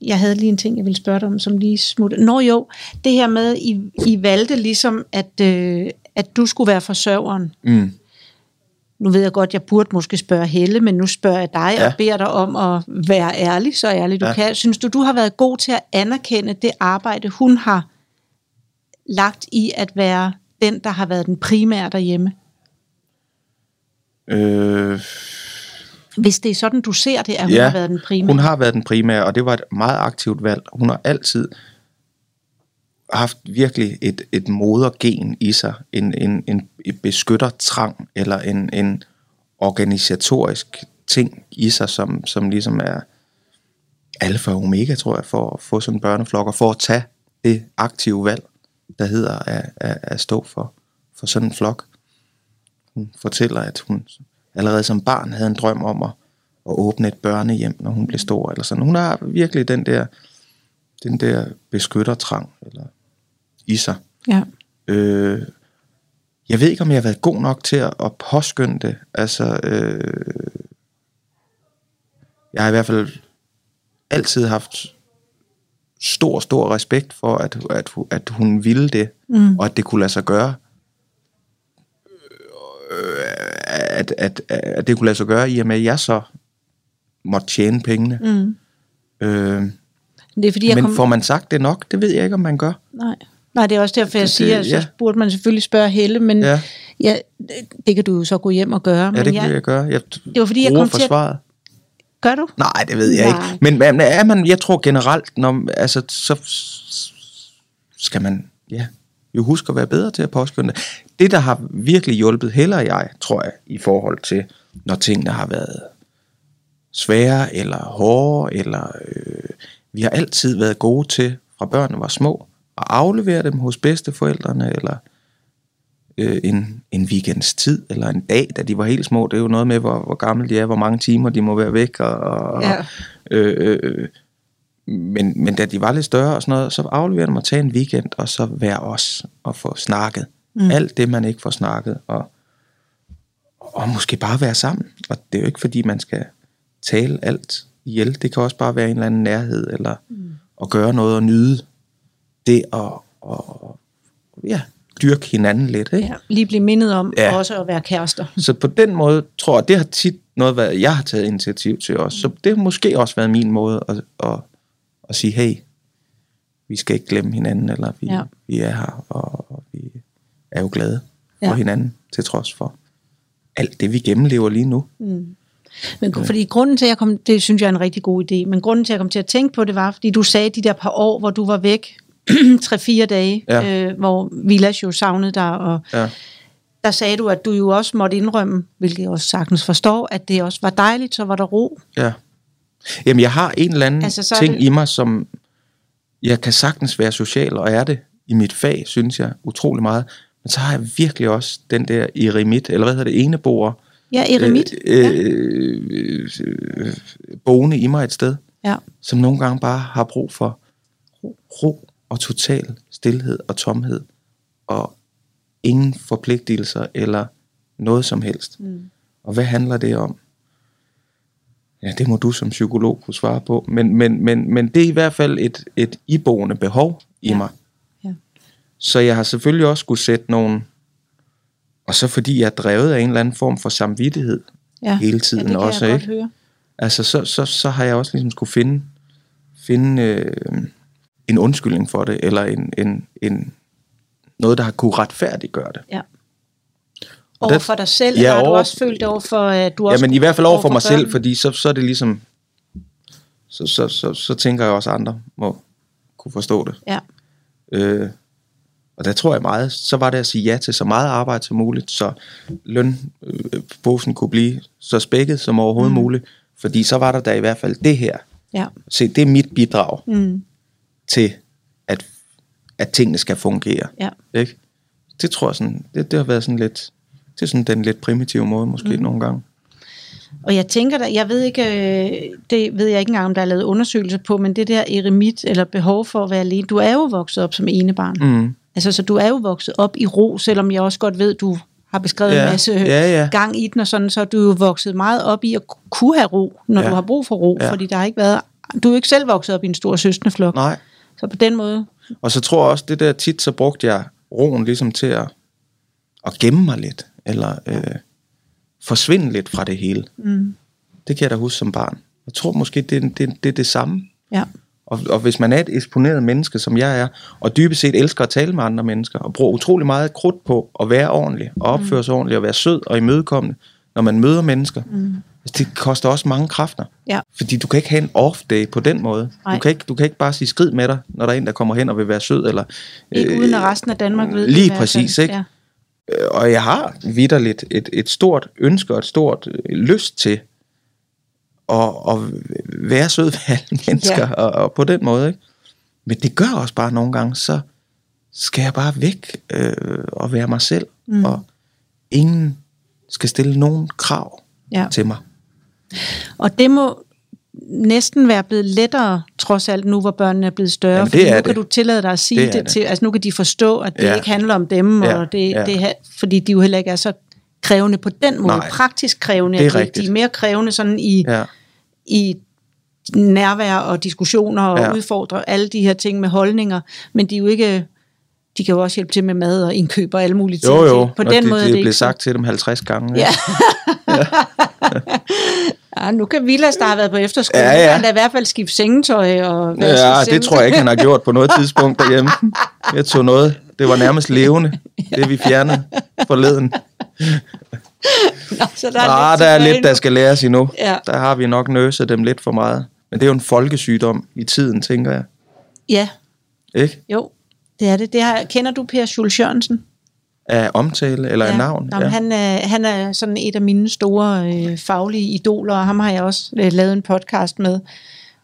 Jeg havde lige en ting, jeg ville spørge dig om, som lige smuttede. Nå jo, det her med, I valgte ligesom, at du skulle være forsørgeren. Mm. Nu ved jeg godt, jeg burde måske spørge Helle, men nu spørger jeg dig og beder dig om at være ærlig, så ærlig du kan. Synes du har været god til at anerkende det arbejde, hun har lagt i at være den, der har været den primære derhjemme? Hvis det er sådan, du ser det, at hun har været den primære. Hun har været den primære, og det var et meget aktivt valg. Hun har altid haft virkelig et modergen i sig, en beskyttertrang, eller en organisatorisk ting i sig, som ligesom er alfa og omega, tror jeg, for at få sådan en børneflok, og for at tage det aktive valg, der hedder at stå for sådan en flok. Hun fortæller, at hun allerede som barn havde en drøm om at åbne et børnehjem, når hun blev stor, eller sådan. Hun har virkelig den der beskyttertrang eller i sig. Ja. Jeg ved ikke, om jeg har været god nok til at påskynde det. Altså, jeg har i hvert fald altid haft stor respekt for, at hun ville det, og at det kunne lade sig gøre. At det kunne lade sig gøre, i og med, at jeg så måtte tjene pengene. Det er, fordi jeg får man sagt det nok? Det ved jeg ikke, om man gør. Nej, det er også derfor, jeg siger, at så burde man selvfølgelig spørge Helle, men ja, det kan du jo så gå hjem og gøre. Ja, det kan jeg gøre. Det var, fordi jeg kom til at... Gør du? Nej, det ved jeg ikke. Men er man, jeg tror generelt, så skal man jo huske at være bedre til at påskynde. Det, der har virkelig hjulpet Helle og jeg, tror jeg, i forhold til, når tingene har været svære eller hårde, eller... Vi har altid været gode til, fra børnene var små, at aflevere dem hos bedsteforældrene, eller en weekends tid, eller en dag, da de var helt små. Det er jo noget med, hvor gamle de er, hvor mange timer de må være væk. Men da de var lidt større og sådan noget, så afleverede dem at tage en weekend, og så være os og få snakket. Alt det, man ikke får snakket, og måske bare være sammen. Og det er jo ikke, fordi man skal tale alt ihjel. Det kan også bare være en eller anden nærhed, eller at gøre noget og nyde det, og dyrke hinanden lidt. Ikke? Ja, lige blive mindet om også at være kærester. Så på den måde, tror jeg, det har tit noget været, jeg har taget initiativ til også. Så det har måske også været min måde at sige, hey, vi skal ikke glemme hinanden, eller vi er her, og vi er jo glade for hinanden, til trods for alt det, vi gennemlever lige nu. Men fordi grunden til, at jeg kom, det synes jeg er en rigtig god idé, men grunden til, at jeg kom til at tænke på det, var, fordi du sagde de der par år, hvor du var væk 3-4 dage, hvor Villads jo savnede dig, og der sagde du, at du jo også måtte indrømme, hvilket jeg også sagtens forstår, at det også var dejligt, så var der ro. Ja. Jamen, jeg har en eller anden ting i mig, som jeg kan sagtens være social, og er det i mit fag, synes jeg, utrolig meget, men så har jeg virkelig også den der eremit, eller hvad hedder det, eneboer, eremit. Boende i mig et sted, som nogle gange bare har brug for ro og total stilhed og tomhed, og ingen forpligtelser eller noget som helst. Og hvad handler det om? Ja, det må du som psykolog kunne svare på, men det er i hvert fald et iboende behov i mig. Ja. Så jeg har selvfølgelig også skulle sætte nogle. Og så fordi jeg er drevet af en eller anden form for samvittighed hele tiden, det kan også, jeg godt høre. Altså så har jeg også ligesom skulle finde en undskyldning for det, eller en noget, der har kunne retfærdiggøre det. Ja. Over for dig selv, eller har du også følt det over for du også? Ja, men i hvert fald over for mig selv, fordi så er det ligesom så tænker jeg også, at andre må kunne forstå det. Ja. Og der tror jeg meget, så var det at sige ja til så meget arbejde som muligt, så lønposen kunne blive så spækket som overhovedet muligt, fordi så var der i hvert fald det her. Ja. Se, det er mit bidrag til, at tingene skal fungere. Ja. Ikke? Det tror jeg sådan, det har været sådan lidt, det er sådan den lidt primitive måde måske nogle gange. Og jeg tænker der, jeg ved ikke, det ved jeg ikke engang, om der er lavet undersøgelser på, men det der eremit eller behov for at være alene, du er jo vokset op som enebarn. Altså, så du er jo vokset op i ro, selvom jeg også godt ved, du har beskrevet en masse gang i den og sådan, så du er jo vokset meget op i at kunne have ro, når du har brug for ro, fordi der har ikke været, du er jo ikke selv vokset op i en stor søskendeflok. Nej. Så på den måde. Og så tror jeg også, det der tit, så brugte jeg roen ligesom til at gemme mig lidt, eller forsvinde lidt fra det hele. Det kan jeg da huske som barn. Jeg tror måske, det er det samme. Ja. Og hvis man er et eksponeret menneske, som jeg er, og dybest set elsker at tale med andre mennesker, og bruger utrolig meget krudt på at være ordentlig, og opføre sig ordentligt, og være sød og imødekommende, når man møder mennesker, Det koster også mange kræfter. Ja. Fordi du kan ikke have en off-day på den måde. Du kan ikke bare sige skrid med dig, når der er en, der kommer hen og vil være sød. Eller, ikke uden at resten af Danmark ved. Lige præcis, ikke? Ja. Og jeg har vitterligt et stort ønske og et stort lyst til at være sød ved alle mennesker, ja. og på den måde, ikke? Men det gør også bare nogle gange, så skal jeg bare væk og være mig selv, og ingen skal stille nogen krav til mig. Og det må næsten være blevet lettere, trods alt nu, hvor børnene er blevet større. Jamen, kan du tillade dig at sige det til, altså nu kan de forstå, at det ikke handler om dem, og det, fordi de jo heller ikke er så krævende på den måde, praktisk krævende. De er mere krævende sådan i nærvær og diskussioner og udfordre alle de her ting med holdninger, men de er jo ikke... De kan jo også hjælpe til med mad og indkøb og alle mulige ting. Jo, på den måde, det er blevet sagt til dem 50 gange. Ja. Ja, nu kan Villads, der har været på efterskole, han da i hvert fald skifte sengetøj. Og det tror jeg ikke, han har gjort på noget tidspunkt derhjemme. Jeg tog noget. Det var nærmest levende, det vi fjernede forleden. Nå, så der er lidt, der skal læres endnu. Ja. Der har vi nok nøset dem lidt for meget. Men det er jo en folkesygdom i tiden, tænker jeg. Ja. Ikke? Jo. Det er det. Kender du Per Schultz Jørgensen? Af omtale eller af navn? Jamen, han er sådan et af mine store faglige idoler, og ham har jeg også lavet en podcast med,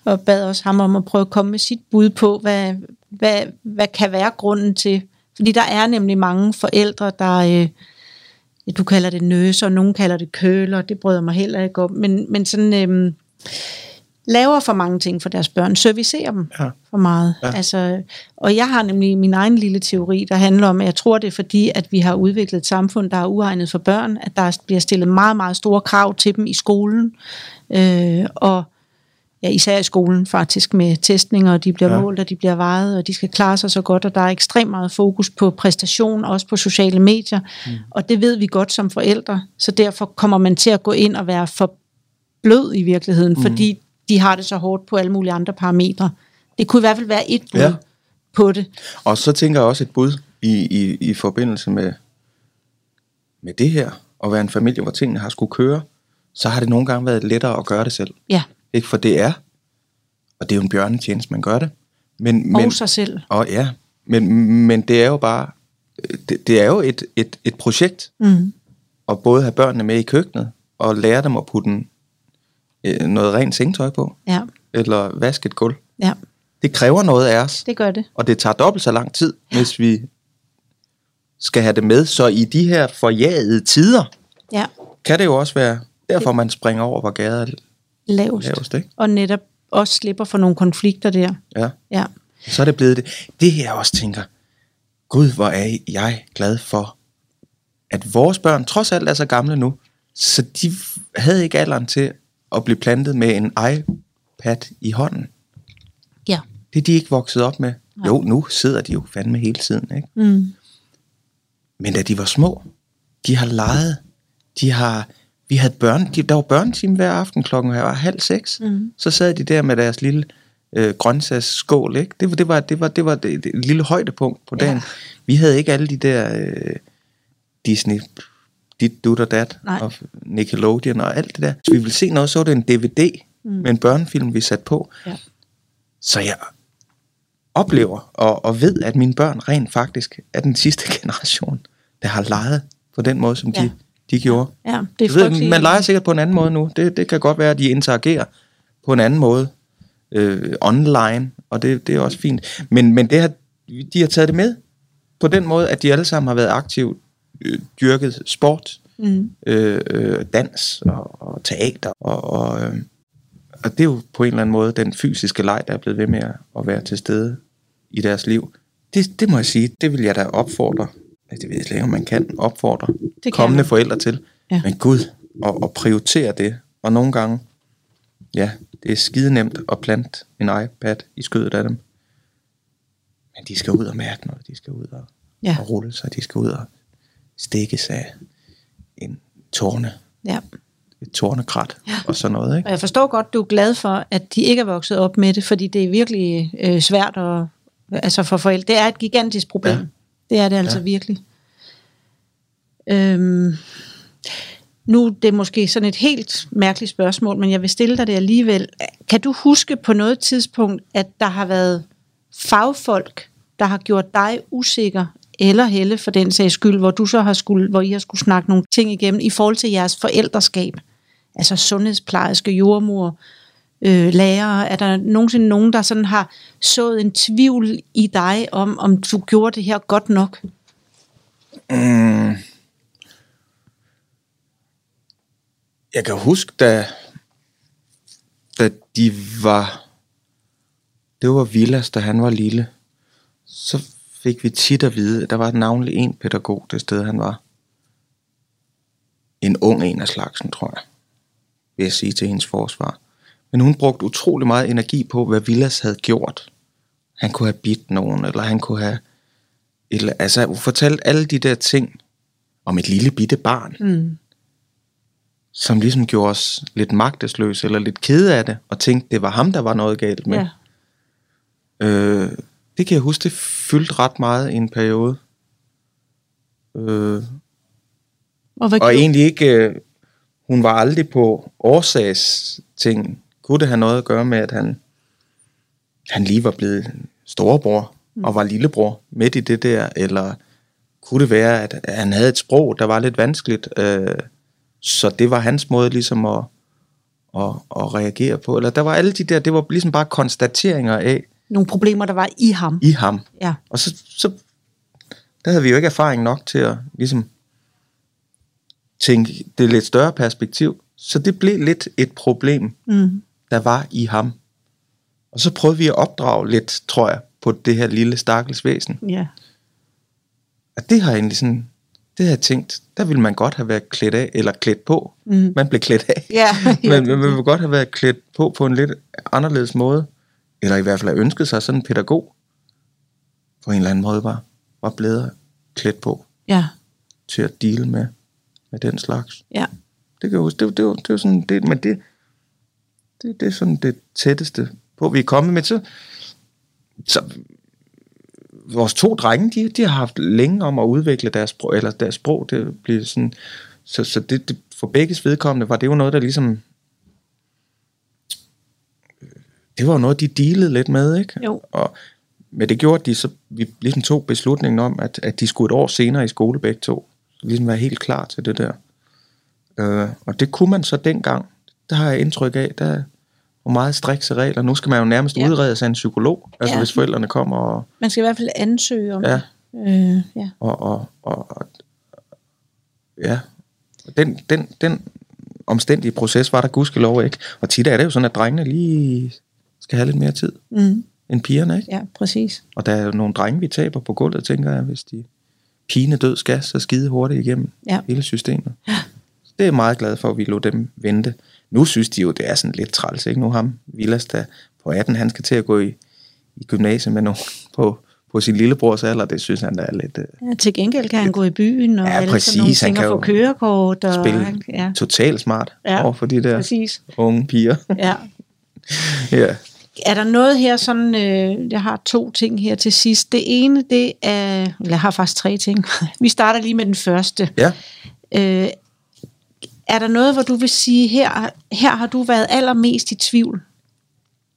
og bad også ham om at prøve at komme med sit bud på, hvad kan være grunden til. Fordi der er nemlig mange forældre, der... du kalder det nøser, og nogen kalder det køler, det bryder mig heller ikke om. Men sådan... laver for mange ting for deres børn, servicerer dem for meget. Ja. Altså, og jeg har nemlig min egen lille teori, der handler om, at jeg tror, det er fordi, at vi har udviklet et samfund, der er uegnet for børn, at der bliver stillet meget, meget store krav til dem i skolen, og især i skolen faktisk med testninger, og de bliver målt, og de bliver vejet, og de skal klare sig så godt, og der er ekstremt meget fokus på præstation, også på sociale medier, og det ved vi godt som forældre, så derfor kommer man til at gå ind og være for blød i virkeligheden, fordi de har det så hårdt på alle mulige andre parametre. Det kunne i hvert fald være et bud på det. Og så tænker jeg også et bud i forbindelse med det her, at være en familie, hvor tingene har skulle køre, så har det nogle gange været lettere at gøre det selv. Ja. Ikke, for det er, og det er jo en bjørnetjeneste, man gør det. Men sig selv. Men det er jo bare, det er jo et projekt, at både have børnene med i køkkenet, og lære dem at putte den noget rent sengetøj på, eller vask et gulv. Ja. Det kræver noget af os. Det gør det. Og det tager dobbelt så lang tid, hvis vi skal have det med. Så i de her forjagede tider, kan det jo også være, derfor man springer over, hvor gader er lavest, ikke? Og netop også slipper for nogle konflikter der. Ja. Så er det blevet det. Det her også tænker, Gud, hvor er jeg glad for, at vores børn trods alt er så gamle nu, så de havde ikke alderen til og blive plantet med en iPad i hånden. Ja. Det er de ikke vokset op med. Nej. Jo, nu sidder de jo fandme hele tiden, ikke? Men da de var små, de har leget, der var børnetime hver aften, klokken var 5:30. Så sad de der med deres lille grøntsagsskål, ikke? Det var det lille højdepunkt på dagen. Ja. Vi havde ikke alle de der Disney... Dit, Dut og Dat, og Nickelodeon og alt det der. Hvis vi ville se noget, så var det en DVD med en børnefilm, vi satte på. Ja. Så jeg oplever og ved, at mine børn rent faktisk er den sidste generation, der har leget på den måde, som de gjorde. Ja, det er ved, man leger sikkert på en anden måde nu. Det kan godt være, at de interagerer på en anden måde online, og det er også fint. Men de har taget det med på den måde, at de alle sammen har været aktive, dyrket sport, dans og teater, og det er jo på en eller anden måde den fysiske leg, der er blevet ved med at være til stede i deres liv. Det må jeg sige, det vil jeg da opfordre, det ved jeg ikke, om man kan opfordre kommende forældre til, men Gud, og prioritere det, og nogle gange, det er skide nemt at plante en iPad i skødet af dem, men de skal ud og mærke noget, de skal ud og rulle sig, de skal ud og stikkes af en tårne. Ja. Et tårnekrat og sådan noget, ikke? Og jeg forstår godt, du er glad for, at de ikke er vokset op med det, fordi det er virkelig svært for forældre. Det er et gigantisk problem. Ja. Det er det altså virkelig. Nu det er måske sådan et helt mærkeligt spørgsmål, men jeg vil stille dig det alligevel. Kan du huske på noget tidspunkt, at der har været fagfolk, der har gjort dig usikker, eller Helle for den sags skyld, hvor du så har skulle, hvor I har skulle snakke nogle ting igennem i forhold til jeres forældreskab? Altså sundhedsplejerske, jordmor, lærere. Er der nogensinde nogen, der sådan har sået en tvivl i dig om du gjorde det her godt nok? Jeg kan huske, da de var... Det var Villads, da han var lille. Så fik vi tit at vide, at der var navnlig en pædagog det sted, han var. En ung en af slagsen, tror jeg. Vil jeg sige til hendes forsvar. Men hun brugte utrolig meget energi på, hvad Villads havde gjort. Han kunne have bidt nogen, eller han kunne have... altså, hun fortalte alle de der ting om et lille bitte barn. Mm. Som ligesom gjorde os lidt magtesløse, eller lidt kede af det, og tænkte, det var ham, der var noget galt med. Ja. Det kan jeg huske, det fyldte ret meget i en periode. Og egentlig ikke, hun var aldrig på årsagsting. Kunne det have noget at gøre med, at han lige var blevet storebror, og var lillebror midt i det der, eller kunne det være, at han havde et sprog, der var lidt vanskeligt, så det var hans måde ligesom at reagere på. Eller der var alle de der, det var ligesom bare konstateringer af... Nogle problemer, der var i ham. I ham. Ja. Og så der havde vi jo ikke erfaring nok til at ligesom tænke det lidt større perspektiv. Så det blev lidt et problem, der var i ham. Og så prøvede vi at opdrage lidt, tror jeg, på det her lille stakkelsvæsen. Ja. Og det har egentlig sådan... Det havde jeg tænkt, der ville man godt have været klædt af, eller klædt på. Mm. Man blev klædt af. Yeah. Man ville godt have været klædt på en lidt anderledes måde. Eller i hvert fald have ønsket sig, sådan en pædagog på en eller anden måde var blevet klædt på. Yeah. Til at deale med den slags. Yeah. Det kan jeg huske. Det var sådan det, men det er sådan det tætteste på, vi er kommet med. Så vores to drenge, de har haft længe om at udvikle deres sprog, eller deres sprog, det bliver sådan, så det for begges vedkommende, var det jo noget, der ligesom, det var jo noget, de dealede lidt med, ikke? Jo. Men det gjorde de, så vi ligesom tog beslutningen om, at de skulle et år senere i skole begge to, ligesom være helt klar til det der. Og det kunne man så dengang, der har jeg indtryk af, der og meget strikse regler. Nu skal man jo nærmest udredes af en psykolog, altså hvis forældrene kommer og... Man skal i hvert fald ansøge om det. Ja. Ja. Den omstændige proces var der gudskelov ikke. Og tit er det jo sådan, at drengene lige skal have lidt mere tid end pigerne, ikke? Ja, præcis. Og der er jo nogle drenge, vi taber på gulvet, tænker jeg, hvis de pigerne død skal, så skide hurtigt igennem hele systemet. Ja. Det er jeg meget glad for, at vi lod dem vente. Nu synes de jo, det er sådan lidt træls, ikke? Nu ham, Villads, der på 18, han skal til at gå i gymnasiet med nogen på sin lillebrors alder. Det synes han, der er lidt... Ja, til gengæld kan han gå i byen, og alle sådan nogle ting, og få kørekort. Og spille totalt smart over for de der unge piger. Ja. Ja. Er der noget her sådan... jeg har to ting her til sidst. Det ene, det er... Eller jeg har faktisk tre ting. Vi starter lige med den første. Ja. Er der noget, hvor du vil sige, her har du været allermest i tvivl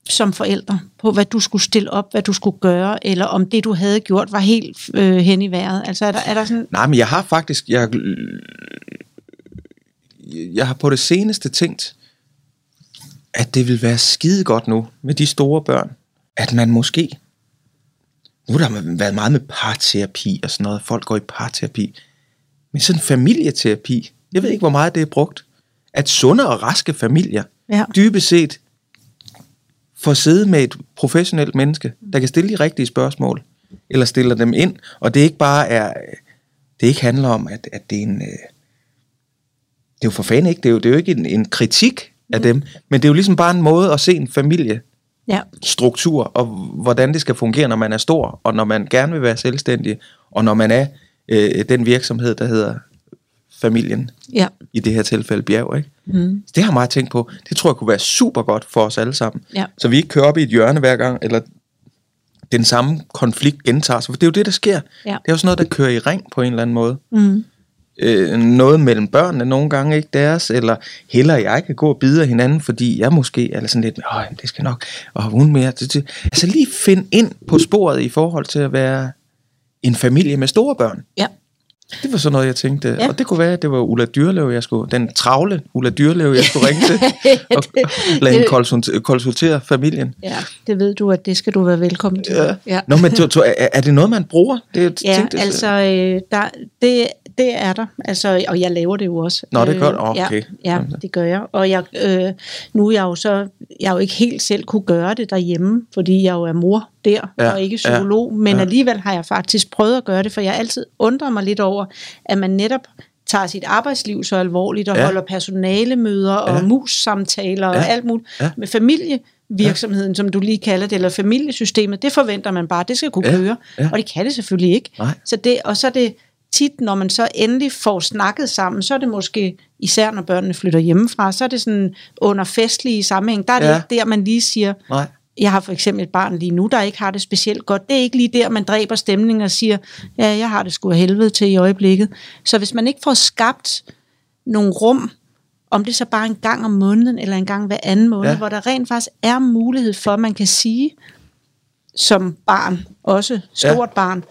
som forælder på, hvad du skulle stille op, hvad du skulle gøre, eller om det, du havde gjort, var helt hen i vejret? Altså, er der sådan... Nej, men jeg har faktisk... Jeg har på det seneste tænkt, at det vil være skide godt nu med de store børn, at man måske... Nu har der været meget med parterapi og sådan noget. Folk går i parterapi. Men sådan familieterapi... Jeg ved ikke, hvor meget det er brugt. At sunde og raske familier, dybest set, får sidde med et professionelt menneske, der kan stille de rigtige spørgsmål, eller stiller dem ind, og det ikke bare er, det ikke handler om, at det er en, det er jo for fanden ikke, det er jo ikke en kritik af dem, men det er jo ligesom bare en måde at se en familiestruktur, og hvordan det skal fungere, når man er stor, og når man gerne vil være selvstændig, og når man er den virksomhed, der hedder familien, i det her tilfælde Bjerg, ikke? Mm. Det har meget tænkt på. Det tror jeg kunne være super godt for os alle sammen. Ja. Så vi ikke kører op i et hjørne hver gang, eller den samme konflikt gentager sig. For det er jo det, der sker. Ja. Det er jo sådan noget, der kører i ring på en eller anden måde. Mm. noget mellem børnene nogle gange, ikke deres, eller heller jeg kan gå og bide af hinanden, fordi jeg måske er sådan lidt, det skal nok, og hun mere. Altså lige find ind på sporet i forhold til at være en familie med store børn. Ja. Det var sådan noget, jeg tænkte. Ja. Og det kunne være, at det var Ulla Dyrlev, jeg skulle ringe til, og lade hende konsultere familien. Ja, det ved du, at det skal du være velkommen til. Ja. Ja. Nå, men er det noget, man bruger? Det, ja, tænkte, altså, det er der. Altså, og jeg laver det jo også. Nå, det gør du? Okay. Ja, det gør jeg. Og jeg, nu er jeg jo så, jeg jo ikke helt selv kunne gøre det derhjemme, fordi jeg jo er mor der, og ikke psykolog, men alligevel har jeg faktisk prøvet at gøre det, for jeg altid undrer mig lidt over, at man netop tager sit arbejdsliv så alvorligt, og holder personalemøder, og mus-samtaler, og alt muligt, med familievirksomheden, som du lige kalder det, eller familiesystemet, det forventer man bare, det skal kunne køre, og det kan det selvfølgelig ikke. Så det, og så er det tit, når man så endelig får snakket sammen, så er det måske, især når børnene flytter hjemmefra, så er det sådan under festlige sammenhæng, der er det ikke der, man lige siger, jeg har for eksempel et barn lige nu, der ikke har det specielt godt. Det er ikke lige der, man dræber stemningen og siger, ja, jeg har det sgu af helvede til i øjeblikket. Så hvis man ikke får skabt nogle rum, om det så bare en gang om måneden, eller en gang hver anden måned, hvor der rent faktisk er mulighed for, at man kan sige, som barn, også stort barn,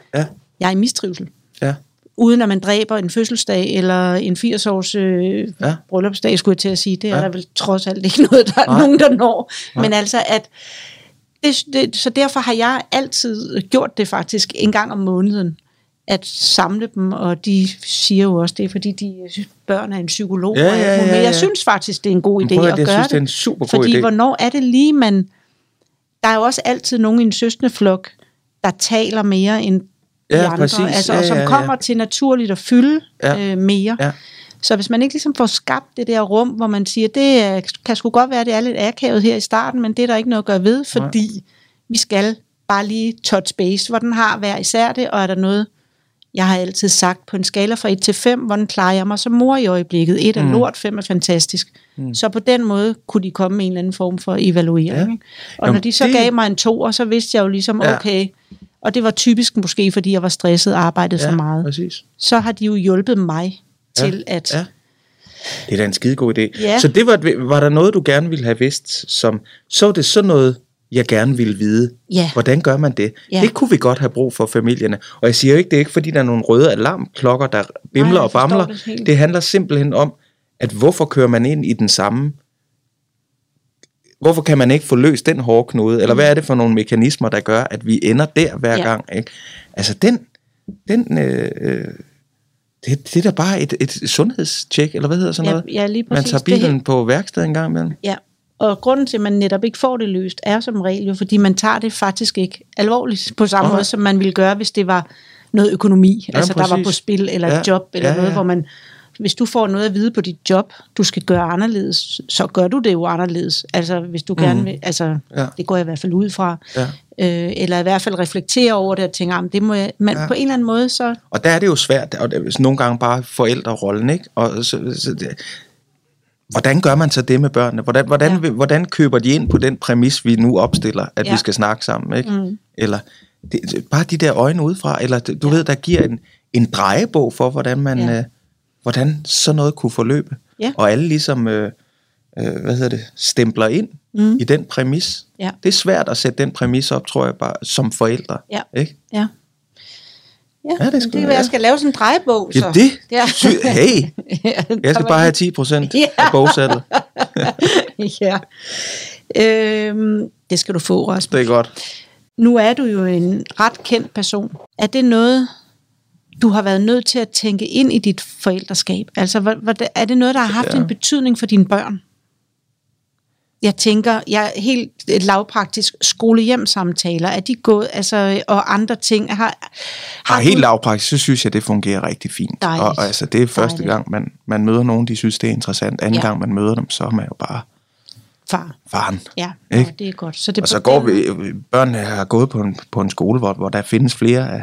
jeg er i mistrivsel. Ja. Uden at man dræber en fødselsdag, eller en 80-års bryllupsdag, skulle jeg til at sige. Det er der vel trods alt ikke noget, der er nogen, der når. Nej. Men altså, at så derfor har jeg altid gjort det faktisk en gang om måneden, at samle dem, og de siger jo også, det er fordi, de børn er en psykolog. Men jeg synes faktisk, det er en god idé at gøre det. Det er en super god idé. Fordi hvornår er det lige, man... Der er jo også altid nogen i en søskendeflok, der taler mere end andre, præcis. Altså, og som kommer til naturligt at fylde mere. Ja. Så hvis man ikke ligesom får skabt det der rum, hvor man siger, det kan sgu godt være, det er lidt akavet her i starten, men det er der ikke noget at gøre ved, fordi vi skal bare lige touch base, hvor den har hver især det, og er der noget, jeg har altid sagt, på en skala fra 1 til 5, hvordan klarer jeg mig som mor i øjeblikket? 1 er lort, 5 er fantastisk. Så på den måde kunne de komme med en eller anden form for evaluering. Og når de så gav mig en 2, så vidste jeg jo ligesom, okay... Og det var typisk måske, fordi jeg var stresset og arbejdede for meget. Præcis. Så har de jo hjulpet mig til at... Ja. Det er da en skidegod idé. Ja. Så det var der noget, du gerne ville have vidst, som... Så det sådan noget, jeg gerne ville vide. Ja. Hvordan gør man det? Ja. Det kunne vi godt have brug for familierne. Og jeg siger jo ikke, det er ikke, fordi der er nogle røde alarmklokker, der bimler og bamler. Det handler simpelthen om, at hvorfor kører man ind i den samme... Hvorfor kan man ikke få løst den hårde knude? Eller hvad er det for nogle mekanismer, der gør, at vi ender der hver gang? Ikke? Altså det er da bare et sundhedstjek, eller hvad hedder sådan noget? Ja, lige præcis. Man tager bilen på værkstedet en gang imellem. Ja, og grunden til, at man netop ikke får det løst, er som regel jo, fordi man tager det faktisk ikke alvorligt på samme måde, som man ville gøre, hvis det var noget økonomi. Ja, altså præcis. Der var på spil, eller et job, eller noget, hvor man... Hvis du får noget at vide på dit job, du skal gøre anderledes, så gør du det jo anderledes. Altså, hvis du gerne vil, altså, det går jeg i hvert fald ud fra. Ja. Eller i hvert fald reflektere over det og tænke, det må jeg, men på en eller anden måde, så... Og der er det jo svært, og nogle gange bare forældrerollen, ikke? Og hvordan gør man så det med børnene? Hvordan køber de ind på den præmis, vi nu opstiller, at vi skal snakke sammen, ikke? Eller bare de der øjne udefra, eller du ved, der giver en drejebog for, hvordan man... Hvordan sådan noget kunne forløbe. Ja. Og alle ligesom, stempler ind i den præmis. Ja. Det er svært at sætte den præmis op, tror jeg bare, som forældre. Ja. Ikke? Ja. Ja, det skal være, jeg skal lave sådan en drejebog. Så. Ja, det? Ja. Hey, jeg skal bare have 10% af bogsættet. Det skal du få, Rasmus. Det er godt. Nu er du jo en ret kendt person. Er det noget... Du har været nødt til at tænke ind i dit forældreskab. Altså, er det noget, der har haft en betydning for dine børn? Jeg tænker, helt lavpraktisk, skolehjemsamtaler, er de gået, altså, og andre ting. Helt lavpraktisk, så synes jeg, det fungerer rigtig fint. Og altså, det er første gang, man møder nogen, de synes, det er interessant. Anden gang, man møder dem, så er man jo bare... Faren. Ja, det er godt. Så det og så går børnene har gået på en skole, hvor der findes flere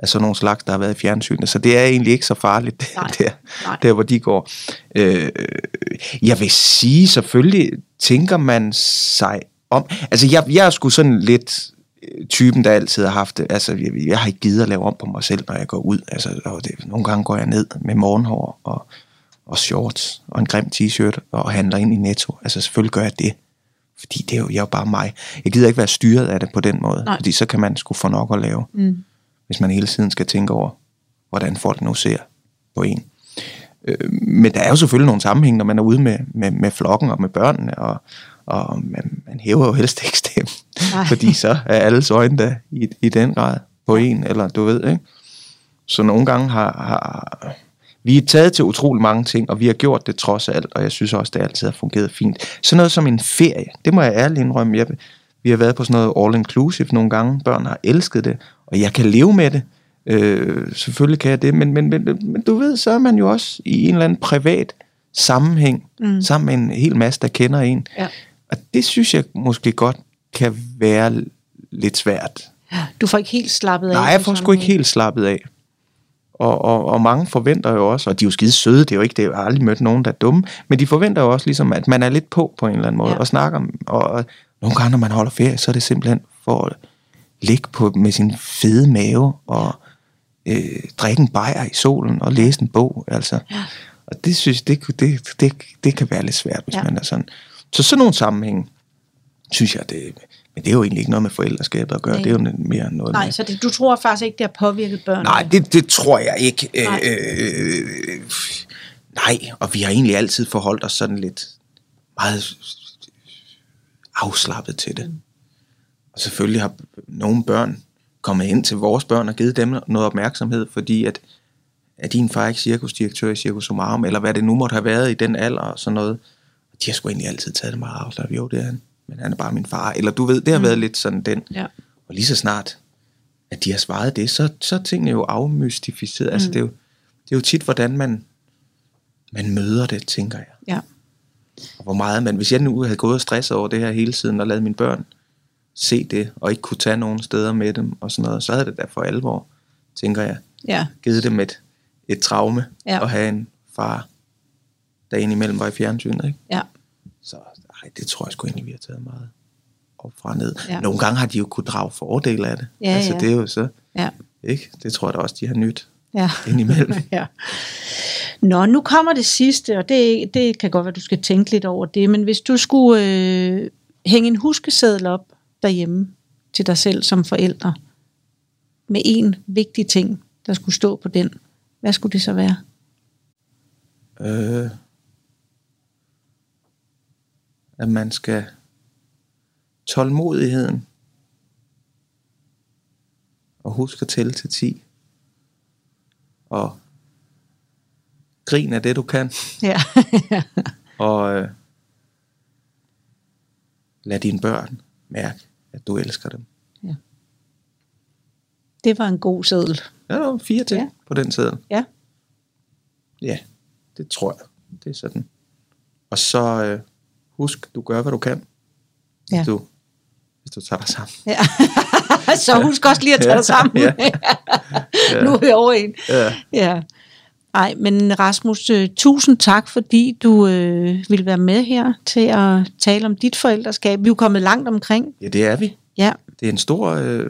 af sådan nogle slags, der har været i fjernsynet. Så det er egentlig ikke så farligt, der hvor de går. Jeg vil sige, selvfølgelig tænker man sig om... Altså, jeg er sgu sådan lidt typen, der altid har haft det. Altså, jeg har ikke gidet at lave om på mig selv, når jeg går ud. Altså, og det, nogle gange går jeg ned med morgenhår og shorts og en grim t-shirt og handler ind i Netto. Altså, selvfølgelig gør jeg det. Fordi det er jo, jeg er jo bare mig. Jeg gider ikke være styret af det på den måde. Nej. Fordi så kan man sgu få nok at lave. Mm. Hvis man hele tiden skal tænke over, hvordan folk nu ser på en. Men der er jo selvfølgelig nogle sammenhæng, når man er ude med flokken og med børnene, og man hæver jo helst ikke stemmen. Fordi så er alles øjne der i den grad på en, eller du ved, ikke? Så nogle gange har vi er taget til utrolig mange ting, og vi har gjort det trods alt, og jeg synes også, det altid har fungeret fint. Sådan noget som en ferie, det må jeg ærligt indrømme. Vi har været på sådan noget all-inclusive nogle gange, børn har elsket det, og jeg kan leve med det. Selvfølgelig kan jeg det, men du ved, så er man jo også i en eller anden privat sammenhæng, sammen med en hel masse, der kender en. Ja. Og det synes jeg måske godt kan være lidt svært. Du får ikke helt slappet af? Nej, jeg får sgu ikke helt slappet af. Og mange forventer jo også, og de er jo skide søde, det er jo ikke det, jeg har aldrig mødt nogen, der er dumme, men de forventer jo også ligesom, at man er lidt på en eller anden måde, ja, og snakker om, og nogle gange, når man holder ferie, så er det simpelthen for at ligge på med sin fede mave, og drikke en bajer i solen, og læse en bog, altså. Ja. Og det synes jeg, det kan være lidt svært, hvis man er sådan. Så sådan nogle sammenhæng, synes jeg, det... Men det er jo egentlig ikke noget med forældreskabet at gøre. Nej. Det er jo mere noget... Nej, med... så det, du tror faktisk ikke, det har påvirket børnene? Nej, det tror jeg ikke. Nej. Nej, og vi har egentlig altid forholdt os sådan lidt meget afslappet til det. Mm. Og selvfølgelig har nogle børn kommet ind til vores børn og givet dem noget opmærksomhed, fordi at er din far ikke cirkusdirektør i Cirkus Sumarum, eller hvad det nu måtte have været i den alder og sådan noget. De har sgu egentlig altid taget det meget afslappet. Jo, det er han. Men han er bare min far, eller du ved, det har været lidt sådan den. Ja. Og lige så snart, at de har svaret det, så er tingene jo afmystificeret. Altså, det er jo tit, hvordan man møder det, tænker jeg. Ja. Og hvor meget man, hvis jeg nu havde gået og stresset over det her hele tiden, og ladet mine børn se det, og ikke kunne tage nogen steder med dem, og sådan noget, så havde det da for alvor, tænker jeg, givet dem et traume, at have en far, der indimellem var i fjernsynet, ikke? Ja. Så... Nej, det tror jeg sgu egentlig, vi har taget meget op fra ned. Ja. Nogle gange har de jo kunne drage fordele af det. Ja, altså, det er jo så... Ja. Ikke? Det tror jeg da også, de har nyt indimellem. Ja. Nå, nu kommer det sidste, og det kan godt være, du skal tænke lidt over det, men hvis du skulle hænge en huskeseddel op derhjemme til dig selv som forældre, med en vigtig ting, der skulle stå på den, hvad skulle det så være? At man skal tålmodigheden og huske at tælle til 10 og grin af det du kan og lad dine børn mærke at du elsker dem. Ja. Det var en god seddel. Ja, der var 4 til på den seddel. Ja. Ja, det tror jeg. Det er sådan. Og så husk, du gør, hvad du kan, hvis du tager dig sammen. Ja. Så husk også lige at tage dig sammen. Nu er vi over en. Ja. Ej, men Rasmus, tusind tak, fordi du ville være med her til at tale om dit forældreskab. Vi er jo kommet langt omkring. Ja, det er vi. Ja. Det er en stor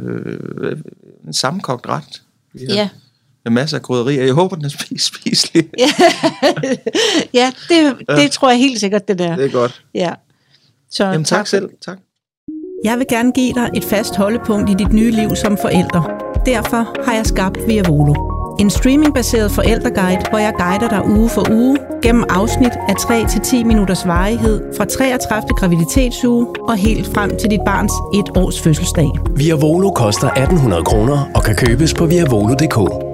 sammenkogt ret. Ja. Med masser af krydderier. Jeg håber, den er spiselig. Ja, det tror jeg helt sikkert, det der. Det er godt. Ja. Så, jamen, tak selv. Tak. Jeg vil gerne give dig et fast holdepunkt i dit nye liv som forælder. Derfor har jeg skabt Via Volo. En streamingbaseret forældreguide, hvor jeg guider dig uge for uge gennem afsnit af 3-10 minutters varighed fra 33. graviditetsuge og helt frem til dit barns 1 års fødselsdag. Via Volo koster 1.800 kroner og kan købes på viavolo.dk.